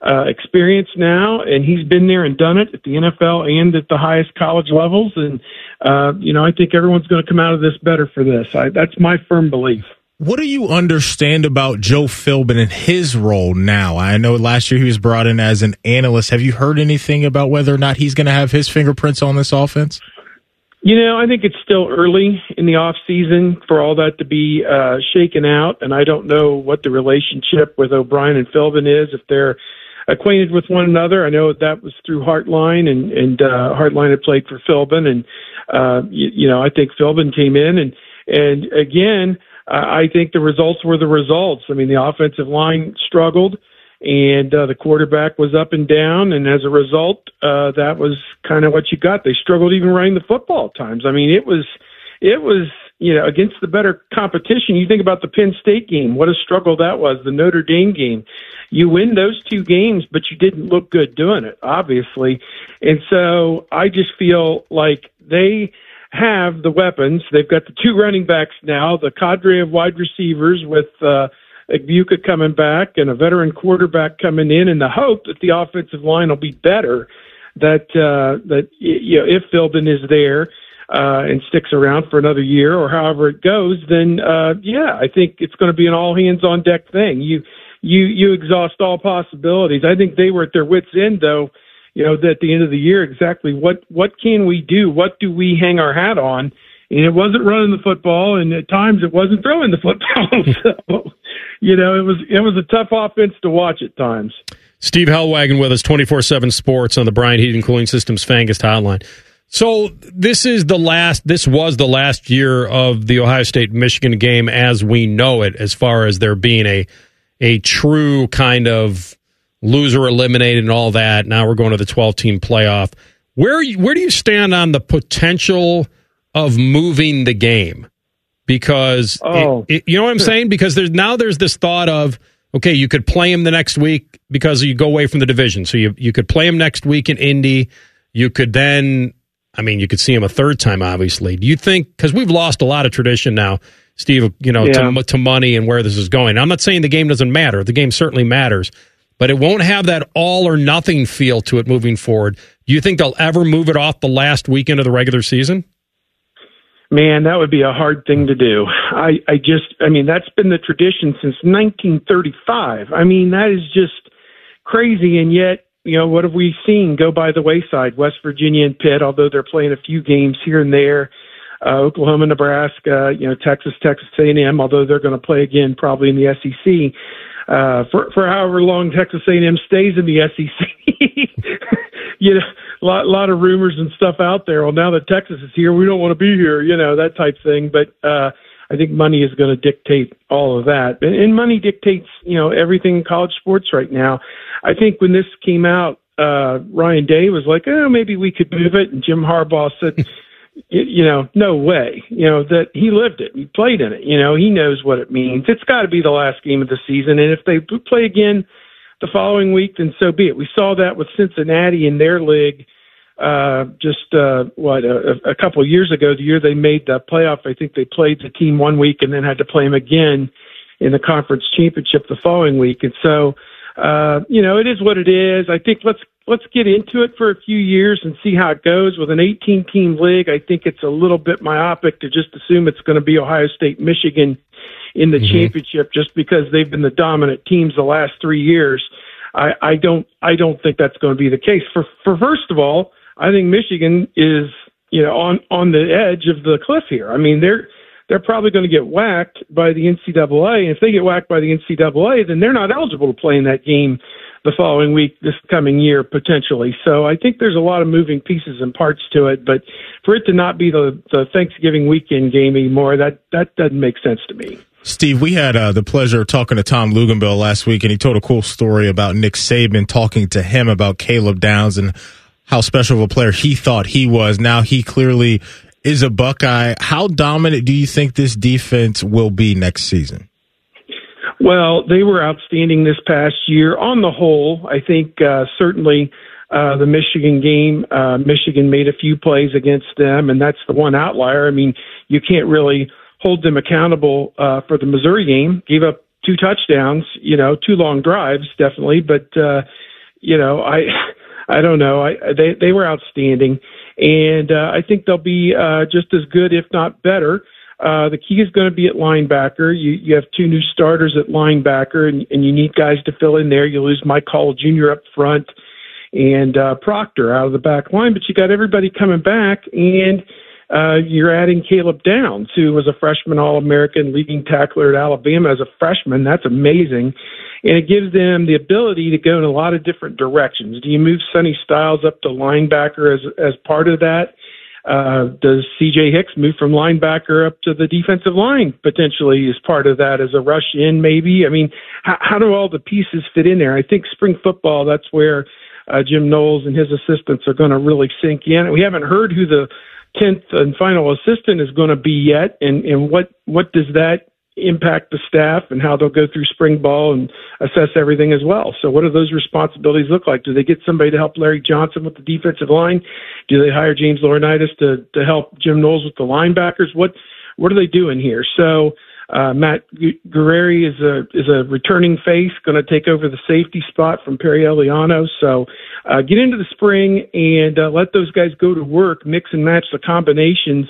uh, experience now. And he's been there and done it at the N F L and at the highest college levels. And, uh, you know, I think everyone's going to come out of this better for this. I, that's my firm belief. What do you understand about Joe Philbin and his role now? I know last year he was brought in as an analyst. Have you heard anything about whether or not he's going to have his fingerprints on this offense? You know, I think it's still early in the offseason for all that to be uh, shaken out, and I don't know what the relationship with O'Brien and Philbin is, if they're acquainted with one another. I know that was through Hartline, and, and uh, Hartline had played for Philbin, and, uh, you, you know, I think Philbin came in, and, and again, I think the results were the results. I mean, the offensive line struggled, and uh, the quarterback was up and down, and as a result, uh, that was kind of what you got. They struggled even running the football at times. I mean, it was, it was, you know, against the better competition. You think about the Penn State game, what a struggle that was, the Notre Dame game. You win those two games, but you didn't look good doing it, obviously. And so I just feel like they – have the weapons. They've got the two running backs now, the cadre of wide receivers with uh, Aiyuk coming back and a veteran quarterback coming in, in the hope that the offensive line will be better, that uh, that you know, if Philbin is there uh, and sticks around for another year or however it goes, then uh, yeah, I think it's going to be an all-hands-on-deck thing. You, you, you exhaust all possibilities. I think they were at their wits' end, though, you know, at the end of the year, exactly what, what can we do? What do we hang our hat on? And it wasn't running the football, and at times it wasn't throwing the football. So, you know, it was it was a tough offense to watch at times. Steve Hellwagon with us, twenty-four seven Sports on the Bryan Heating and Cooling Systems Fan Guest Hotline. So this is the last. This was the last year of the Ohio State-Michigan game as we know it, as far as there being a a true kind of loser eliminated and all that. Now we're going to the twelve-team playoff. Where are you, where do you stand on the potential of moving the game? Because, oh. it, it, you know what I'm saying? Because there's now there's this thought of, okay, you could play him the next week because you go away from the division. So you, you could play him next week in Indy. You could then, I mean, you could see him a third time, obviously. Do you think, because we've lost a lot of tradition now, Steve, you know, yeah. to, to money and where this is going. I'm not saying the game doesn't matter. The game certainly matters. But it won't have that all or nothing feel to it moving forward. Do you think they'll ever move it off the last weekend of the regular season? Man, that would be a hard thing to do. I, I just, I mean, that's been the tradition since nineteen thirty-five. I mean, that is just crazy. And yet, you know, what have we seen go by the wayside? West Virginia and Pitt, although they're playing a few games here and there, uh, Oklahoma, Nebraska, you know, Texas, Texas A and M, although they're going to play again probably in the S E C. Uh, for, for however long Texas A and M stays in the S E C, you know, a lot, lot of rumors and stuff out there. Well, now that Texas is here, we don't want to be here, you know, that type thing. But uh, I think money is going to dictate all of that. And, and money dictates, you know, everything in college sports right now. I think when this came out, uh, Ryan Day was like, oh, maybe we could move it. And Jim Harbaugh said, you know, no way, you know, that he lived it. He played in it. You know, he knows what it means. It's got to be the last game of the season. And if they play again the following week, then so be it. We saw that with Cincinnati in their league uh, just, uh, what, a, a couple of years ago, the year they made the playoff. I think they played the team one week and then had to play them again in the conference championship the following week. And so, uh, you know, it is what it is. I think let's Let's get into it for a few years and see how it goes. With an eighteen-team league, I think it's a little bit myopic to just assume it's going to be Ohio State, Michigan in the mm-hmm. championship just because they've been the dominant teams the last three years. I, I don't, I don't think that's going to be the case. For, for first of all, I think Michigan is, you know, on on the edge of the cliff here. I mean, they're they're probably going to get whacked by the N C double A, and if they get whacked by the N C double A, then they're not eligible to play in that game the following week, this coming year, potentially. So I think there's a lot of moving pieces and parts to it, but for it to not be the, the Thanksgiving weekend game anymore, that, that doesn't make sense to me. Steve, we had uh, the pleasure of talking to Tom Luganville last week, and he told a cool story about Nick Saban talking to him about Caleb Downs and how special of a player he thought he was. Now he clearly is a Buckeye. How dominant do you think this defense will be next season? Well, they were outstanding this past year on the whole. I think uh, certainly uh, the Michigan game, uh, Michigan made a few plays against them, and that's the one outlier. I mean, you can't really hold them accountable uh, for the Missouri game. Gave up two touchdowns, you know, two long drives, definitely. But, uh, you know, I I don't know. I, they, they were outstanding, and uh, I think they'll be uh, just as good, if not better. Uh, the key is going to be at linebacker. You you have two new starters at linebacker, and, and you need guys to fill in there. You lose Mike Hall Junior up front and uh, Proctor out of the back line, but you got everybody coming back, and uh, you're adding Caleb Downs, who was a freshman All-American leading tackler at Alabama as a freshman. That's amazing. And it gives them the ability to go in a lot of different directions. Do you move Sonny Styles up to linebacker as as part of that? Uh, does C J Hicks move from linebacker up to the defensive line potentially as part of that as a rush in maybe? I mean, how, how do all the pieces fit in there? I think spring football, that's where uh, Jim Knowles and his assistants are going to really sink in. We haven't heard who the tenth and final assistant is going to be yet, and, and what, what does that impact the staff and how they'll go through spring ball and assess everything as well. So what do those responsibilities look like? Do they get somebody to help Larry Johnson with the defensive line? Do they hire James Laurinaitis to, to help Jim Knowles with the linebackers? What what are they doing here? So uh, Matt Guerrieri is a is a returning face, going to take over the safety spot from Perry Eliano. So uh, get into the spring and uh, let those guys go to work, mix and match the combinations.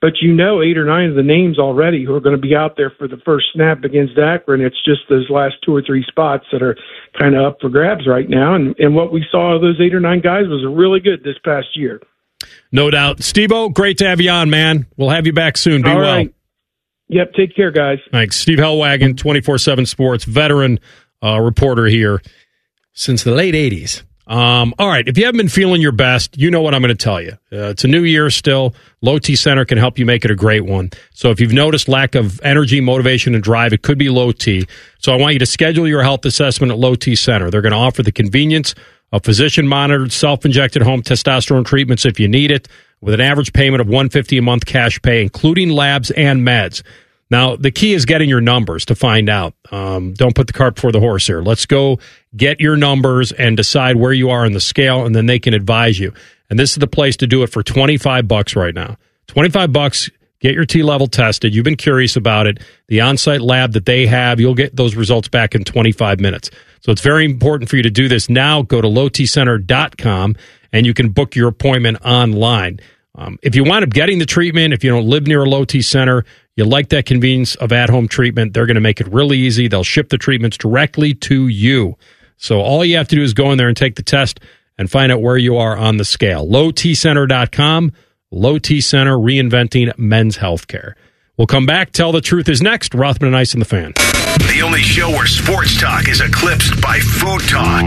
But you know eight or nine of the names already who are going to be out there for the first snap against Akron. It's just those last two or three spots that are kind of up for grabs right now. And, and what we saw of those eight or nine guys was really good this past year. No doubt. Steve-O, great to have you on, man. We'll have you back soon. Be All right. well. Yep, take care, guys. Thanks. Steve Hellwagon, twenty-four seven Sports, veteran uh, reporter here since the late eighties. Um, all right, if you haven't been feeling your best, you know what I'm going to tell you. Uh, it's a new year still. Low T Center can help you make it a great one. So if you've noticed lack of energy, motivation, and drive, it could be low T. So I want you to schedule your health assessment at Low T Center. They're going to offer the convenience of physician-monitored, self-injected home testosterone treatments if you need it, with an average payment of one hundred fifty dollars a month cash pay, including labs and meds. Now, the key is getting your numbers to find out. Um, don't put the cart before the horse here. Let's go get your numbers and decide where you are on the scale, and then they can advise you. And this is the place to do it for twenty-five bucks right now. twenty-five bucks, get your T-level tested. You've been curious about it. The on-site lab that they have, you'll get those results back in twenty-five minutes. So it's very important for you to do this now. Go to low t center dot com, and you can book your appointment online. Um, if you wind up getting the treatment, if you don't live near a Low T Center, you like that convenience of at-home treatment, they're going to make it really easy. They'll ship the treatments directly to you. So all you have to do is go in there and take the test and find out where you are on the scale. low t center dot com, Low T Center, reinventing men's healthcare. We'll come back. Tell the Truth is next. Rothman and Ice and the Fan. The only show where sports talk is eclipsed by food talk.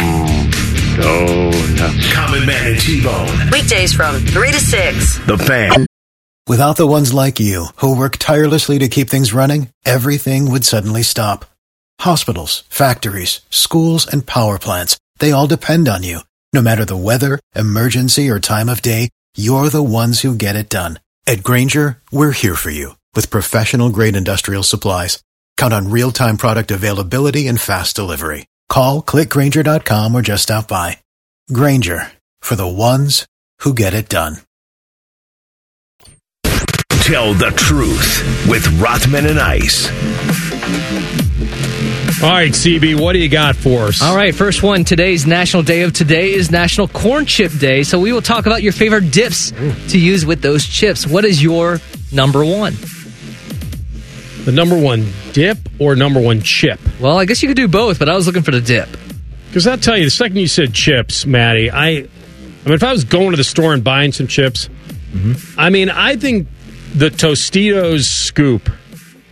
Oh, no. Common Man and T-Bone. Weekdays from three to six. The Fan. Without the ones like you, who work tirelessly to keep things running, everything would suddenly stop. Hospitals, factories, schools, and power plants, they all depend on you. No matter the weather, emergency, or time of day, you're the ones who get it done. At Grainger, we're here for you with professional-grade industrial supplies. Count on real-time product availability and fast delivery. Call, click Grainger dot com, or just stop by. Grainger, for the ones who get it done. Tell the Truth with Rothman and Ice. All right, C B, what do you got for us? All right, first one, today's National Day of Today is National Corn Chip Day, so we will talk about your favorite dips to use with those chips. What is your number one? The number one dip or number one chip? Well, I guess you could do both, but I was looking for the dip. Because I'll tell you, the second you said chips, Maddie, I, I mean, if I was going to the store and buying some chips, mm-hmm. I mean, I think the Tostitos scoop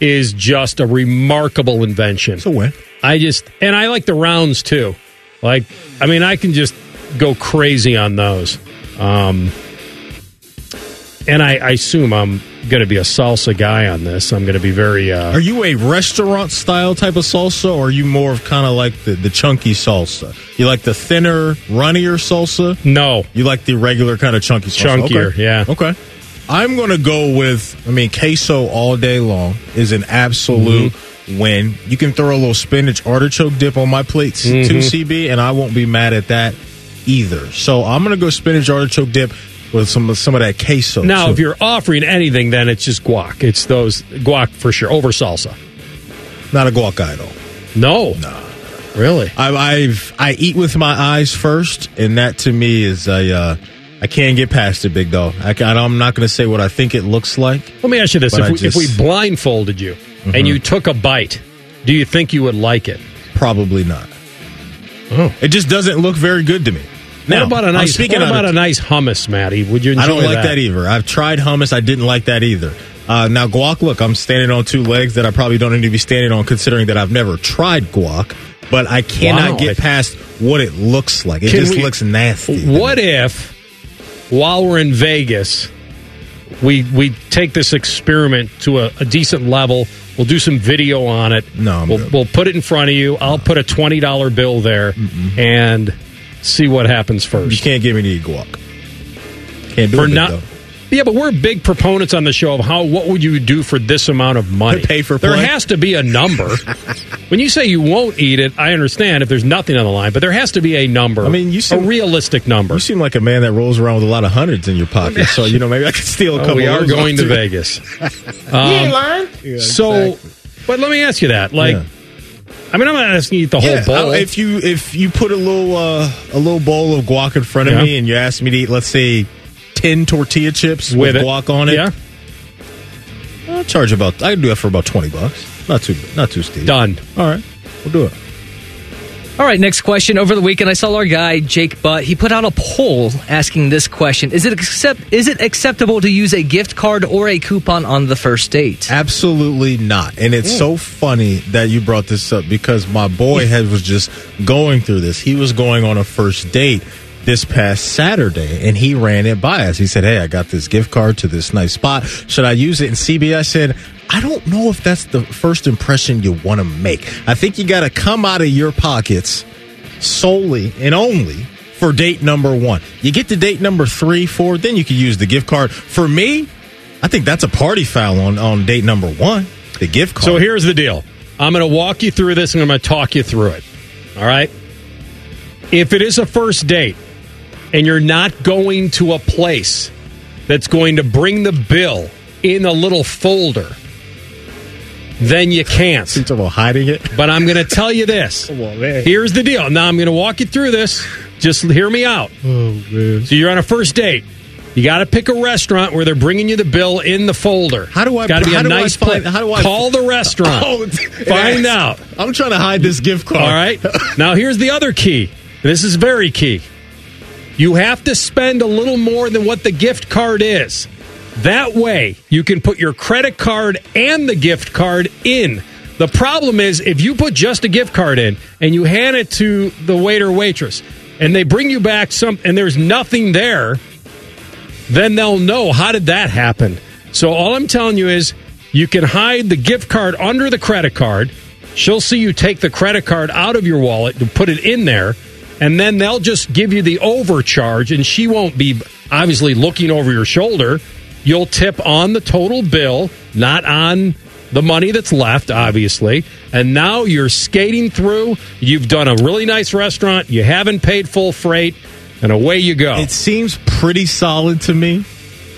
is just a remarkable invention. It's a win. I just, and I like the rounds too. Like, I mean, I can just go crazy on those. Um, and I, I assume I'm going to be a salsa guy on this. I'm going to be very... Uh, are you a restaurant-style type of salsa, or are you more of kind of like the, the chunky salsa? You like the thinner, runnier salsa? No. You like the regular kind of chunky salsa? Chunkier, okay. Yeah. Okay. I'm going to go with, I mean, queso all day long is an absolute mm-hmm. win. You can throw a little spinach artichoke dip on my plates mm-hmm. too, C B, and I won't be mad at that either. So I'm going to go spinach artichoke dip with some some of that queso. Now, too. If you're offering anything, then it's just guac. It's those guac for sure over salsa. Not a guac guy though. No, no, really. I, I've I eat with my eyes first, and that to me is a uh, I can't get past it, big dog. I, I'm not going to say what I think it looks like. Let me ask you this: if we, just, if we blindfolded you mm-hmm. and you took a bite, do you think you would like it? Probably not. Oh, it just doesn't look very good to me. Now, what about a nice, what about a nice hummus, Matty? Would you enjoy that? I don't like that? that either. I've tried hummus. I didn't like that either. Uh, now, guac, look, I'm standing on two legs that I probably don't need to be standing on considering that I've never tried guac, but I cannot wow. get past what it looks like. It Can just we, looks nasty. What if, while we're in Vegas, we we take this experiment to a, a decent level? We'll do some video on it. No, I'm we'll, good. We'll put it in front of you. I'll no. put a twenty dollar bill there, mm-mm. and... see what happens first. You can't give me the guac. Can't do for it, not, though. Yeah, but we're big proponents on the show of how. What would you do for this amount of money? Pay for play? There has to be a number. When you say you won't eat it, I understand if there's nothing on the line, but there has to be a number. I mean, you seem, a realistic number. You seem like a man that rolls around with a lot of hundreds in your pocket, so you know maybe I could steal a couple. Oh, we are going to Vegas. um, you ain't lying. Yeah, so, exactly. But let me ask you that, like. Yeah. I mean, I'm not asking you to eat the whole yeah, bowl. If you if you put a little uh, a little bowl of guac in front of yeah. me and you ask me to eat, let's say, ten tortilla chips with, with guac on it, yeah. I'll charge about. I can do that for about twenty bucks. Not too not too steep. Done. All right, we'll do it. All right, next question. Over the weekend, I saw our guy, Jake Butt. He put out a poll asking this question. Is it accept? Is it acceptable to use a gift card or a coupon on the first date? Absolutely not. And it's mm. so funny that you brought this up because my boy had, was just going through this. He was going on a first date this past Saturday, and he ran it by us. He said, hey, I got this gift card to this nice spot. Should I use it? And C B S said, I don't know if that's the first impression you want to make. I think you got to come out of your pockets solely and only for date number one. You get to date number three, four, then you can use the gift card. For me, I think that's a party foul on, on date number one, the gift card. So here's the deal. I'm going to walk you through this, and I'm going to talk you through it. All right? If it is a first date, and you're not going to a place that's going to bring the bill in a little folder, then you can't. Seems a little hiding it. But I'm going to tell you this. Well, here's the deal. Now I'm going to walk you through this. Just hear me out. Oh, man. So you're on a first date. You got to pick a restaurant where they're bringing you the bill in the folder. How do I? Got to be a nice place. How do I call the restaurant? Oh, find out. I'm trying to hide this gift card. All right. Now here's the other key. This is very key. You have to spend a little more than what the gift card is. That way, you can put your credit card and the gift card in. The problem is, if you put just a gift card in and you hand it to the waiter or waitress, and they bring you back some, and there's nothing there, then they'll know, how did that happen? So all I'm telling you is, you can hide the gift card under the credit card. She'll see you take the credit card out of your wallet and put it in there. And then they'll just give you the overcharge, and she won't be, obviously, looking over your shoulder. You'll tip on the total bill, not on the money that's left, obviously. And now you're skating through. You've done a really nice restaurant. You haven't paid full freight, and away you go. It seems pretty solid to me.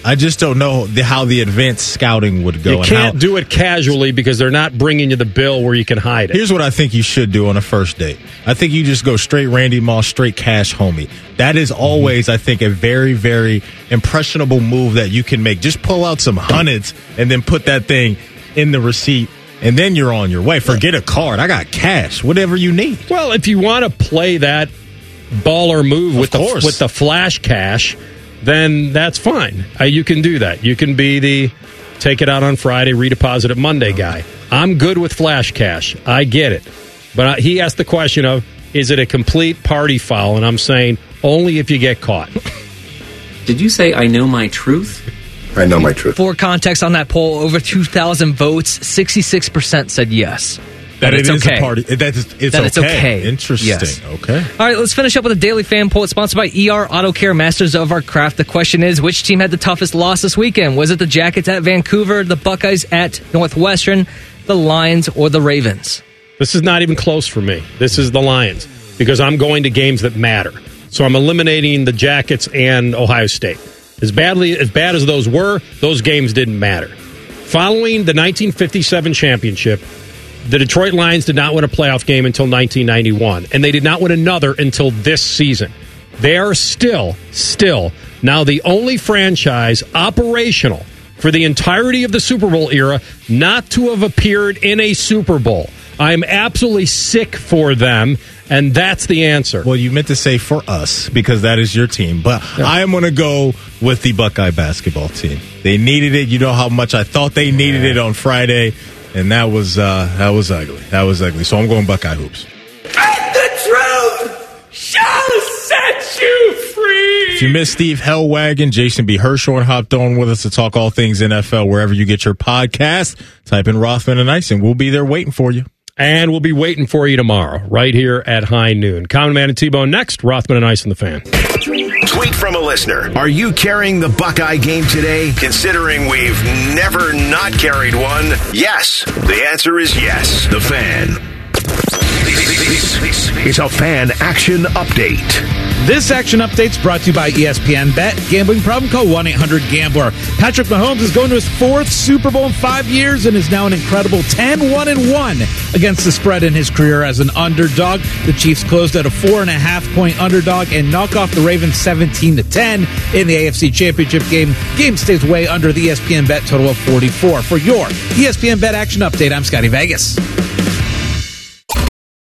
I just don't know the, how the advanced scouting would go. You can't and how, do it casually because they're not bringing you the bill where you can hide it. Here's what I think you should do on a first date. I think you just go straight Randy Moss, straight cash, homie. That is always, I think, a very, very impressionable move that you can make. Just pull out some hundreds and then put that thing in the receipt, and then you're on your way. Forget a card. I got cash, whatever you need. Well, if you want to play that baller move with the, with the flash cash, then that's fine. Uh, you can do that. You can be the take it out on Friday, redeposit it Monday guy. I'm good with flash cash. I get it. But I, he asked the question of, is it a complete party foul? And I'm saying, only if you get caught. Did you say, I know my truth? I know my truth. For context on that poll, over two thousand votes, sixty-six percent said yes. That, that it's it is okay. A party. That it's, it's, that okay. it's okay. Interesting. Yes. Okay. All right, let's finish up with a daily fan poll. It's sponsored by E R Auto Care, masters of our craft. The question is, which team had the toughest loss this weekend? Was it the Jackets at Vancouver, the Buckeyes at Northwestern, the Lions, or the Ravens? This is not even close for me. This is the Lions because I'm going to games that matter. So I'm eliminating the Jackets and Ohio State. As badly as bad as those were, those games didn't matter. Following the nineteen fifty-seven championship, the Detroit Lions did not win a playoff game until nineteen ninety-one, and they did not win another until this season. They are still, still now the only franchise operational for the entirety of the Super Bowl era not to have appeared in a Super Bowl. I'm absolutely sick for them, and that's the answer. Well, you meant to say for us, because that is your team, but yeah. I am going to go with the Buckeye basketball team. They needed it. You know how much I thought they needed it on Friday. And that was uh, that was ugly. That was ugly. So I'm going Buckeye Hoops. And the truth shall set you free. If you missed Steve Hellwagon, Jason B. Hirshhorn hopped on with us to talk all things N F L. Wherever you get your podcast, type in Rothman and Ice, and we'll be there waiting for you. And we'll be waiting for you tomorrow, right here at high noon. Common Man and T-Bone next. Rothman and Ice on the Fan. Tweet from a listener. Are you carrying the Buckeye game today? Considering we've never not carried one, yes. The answer is yes. The Fan. This is a Fan Action Update. This Action Update's brought to you by E S P N Bet. Gambling problem? Call one eight hundred gambler. Patrick Mahomes is going to his fourth Super Bowl in five years and is now an incredible ten and one and one against the spread in his career as an underdog. The Chiefs closed at a four and a half point underdog and knock off the Ravens seventeen to ten in the A F C Championship game. Game stays way under the E S P N Bet total of forty-four. For your E S P N Bet Action Update, I'm Scotty Vegas.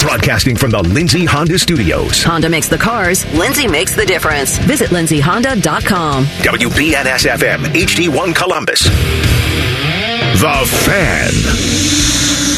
Broadcasting from the Lindsay Honda Studios. Honda makes the cars. Lindsay makes the difference. Visit lindsay honda dot com. W B N S F M, H D one Columbus. The Fan.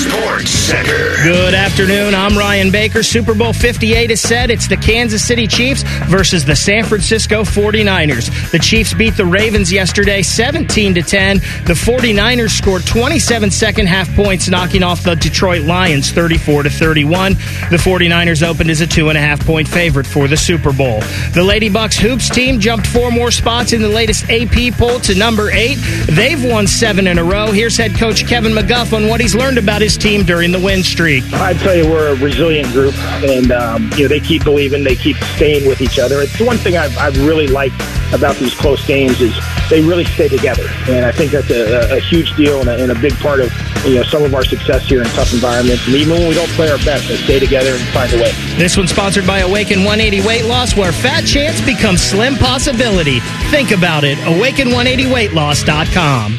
Sports Center. Good afternoon. I'm Ryan Baker. Super Bowl fifty-eight is set. It's the Kansas City Chiefs versus the San Francisco forty-niners. The Chiefs beat the Ravens yesterday seventeen to ten. The forty-niners scored twenty-seven second-half points, knocking off the Detroit Lions thirty-four to thirty-one. The forty-niners opened as a two and a half point favorite for the Super Bowl. The Lady Bucks Hoops team jumped four more spots in the latest A P poll to number eight. They've won seven in a row. Here's head coach Kevin McGuff on what he's learned about his team during the win streak. I'd tell you we're a resilient group, and um, you know they keep believing, they keep staying with each other. It's one thing I've, I've really liked about these close games is they really stay together, and I think that's a, a, a huge deal and a, and a big part of you know some of our success here in tough environments. And even when we don't play our best, they stay together and find a way. This one's sponsored by Awaken one eighty Weight Loss, where fat chance becomes slim possibility. Think about it. awaken one eighty weight loss dot com.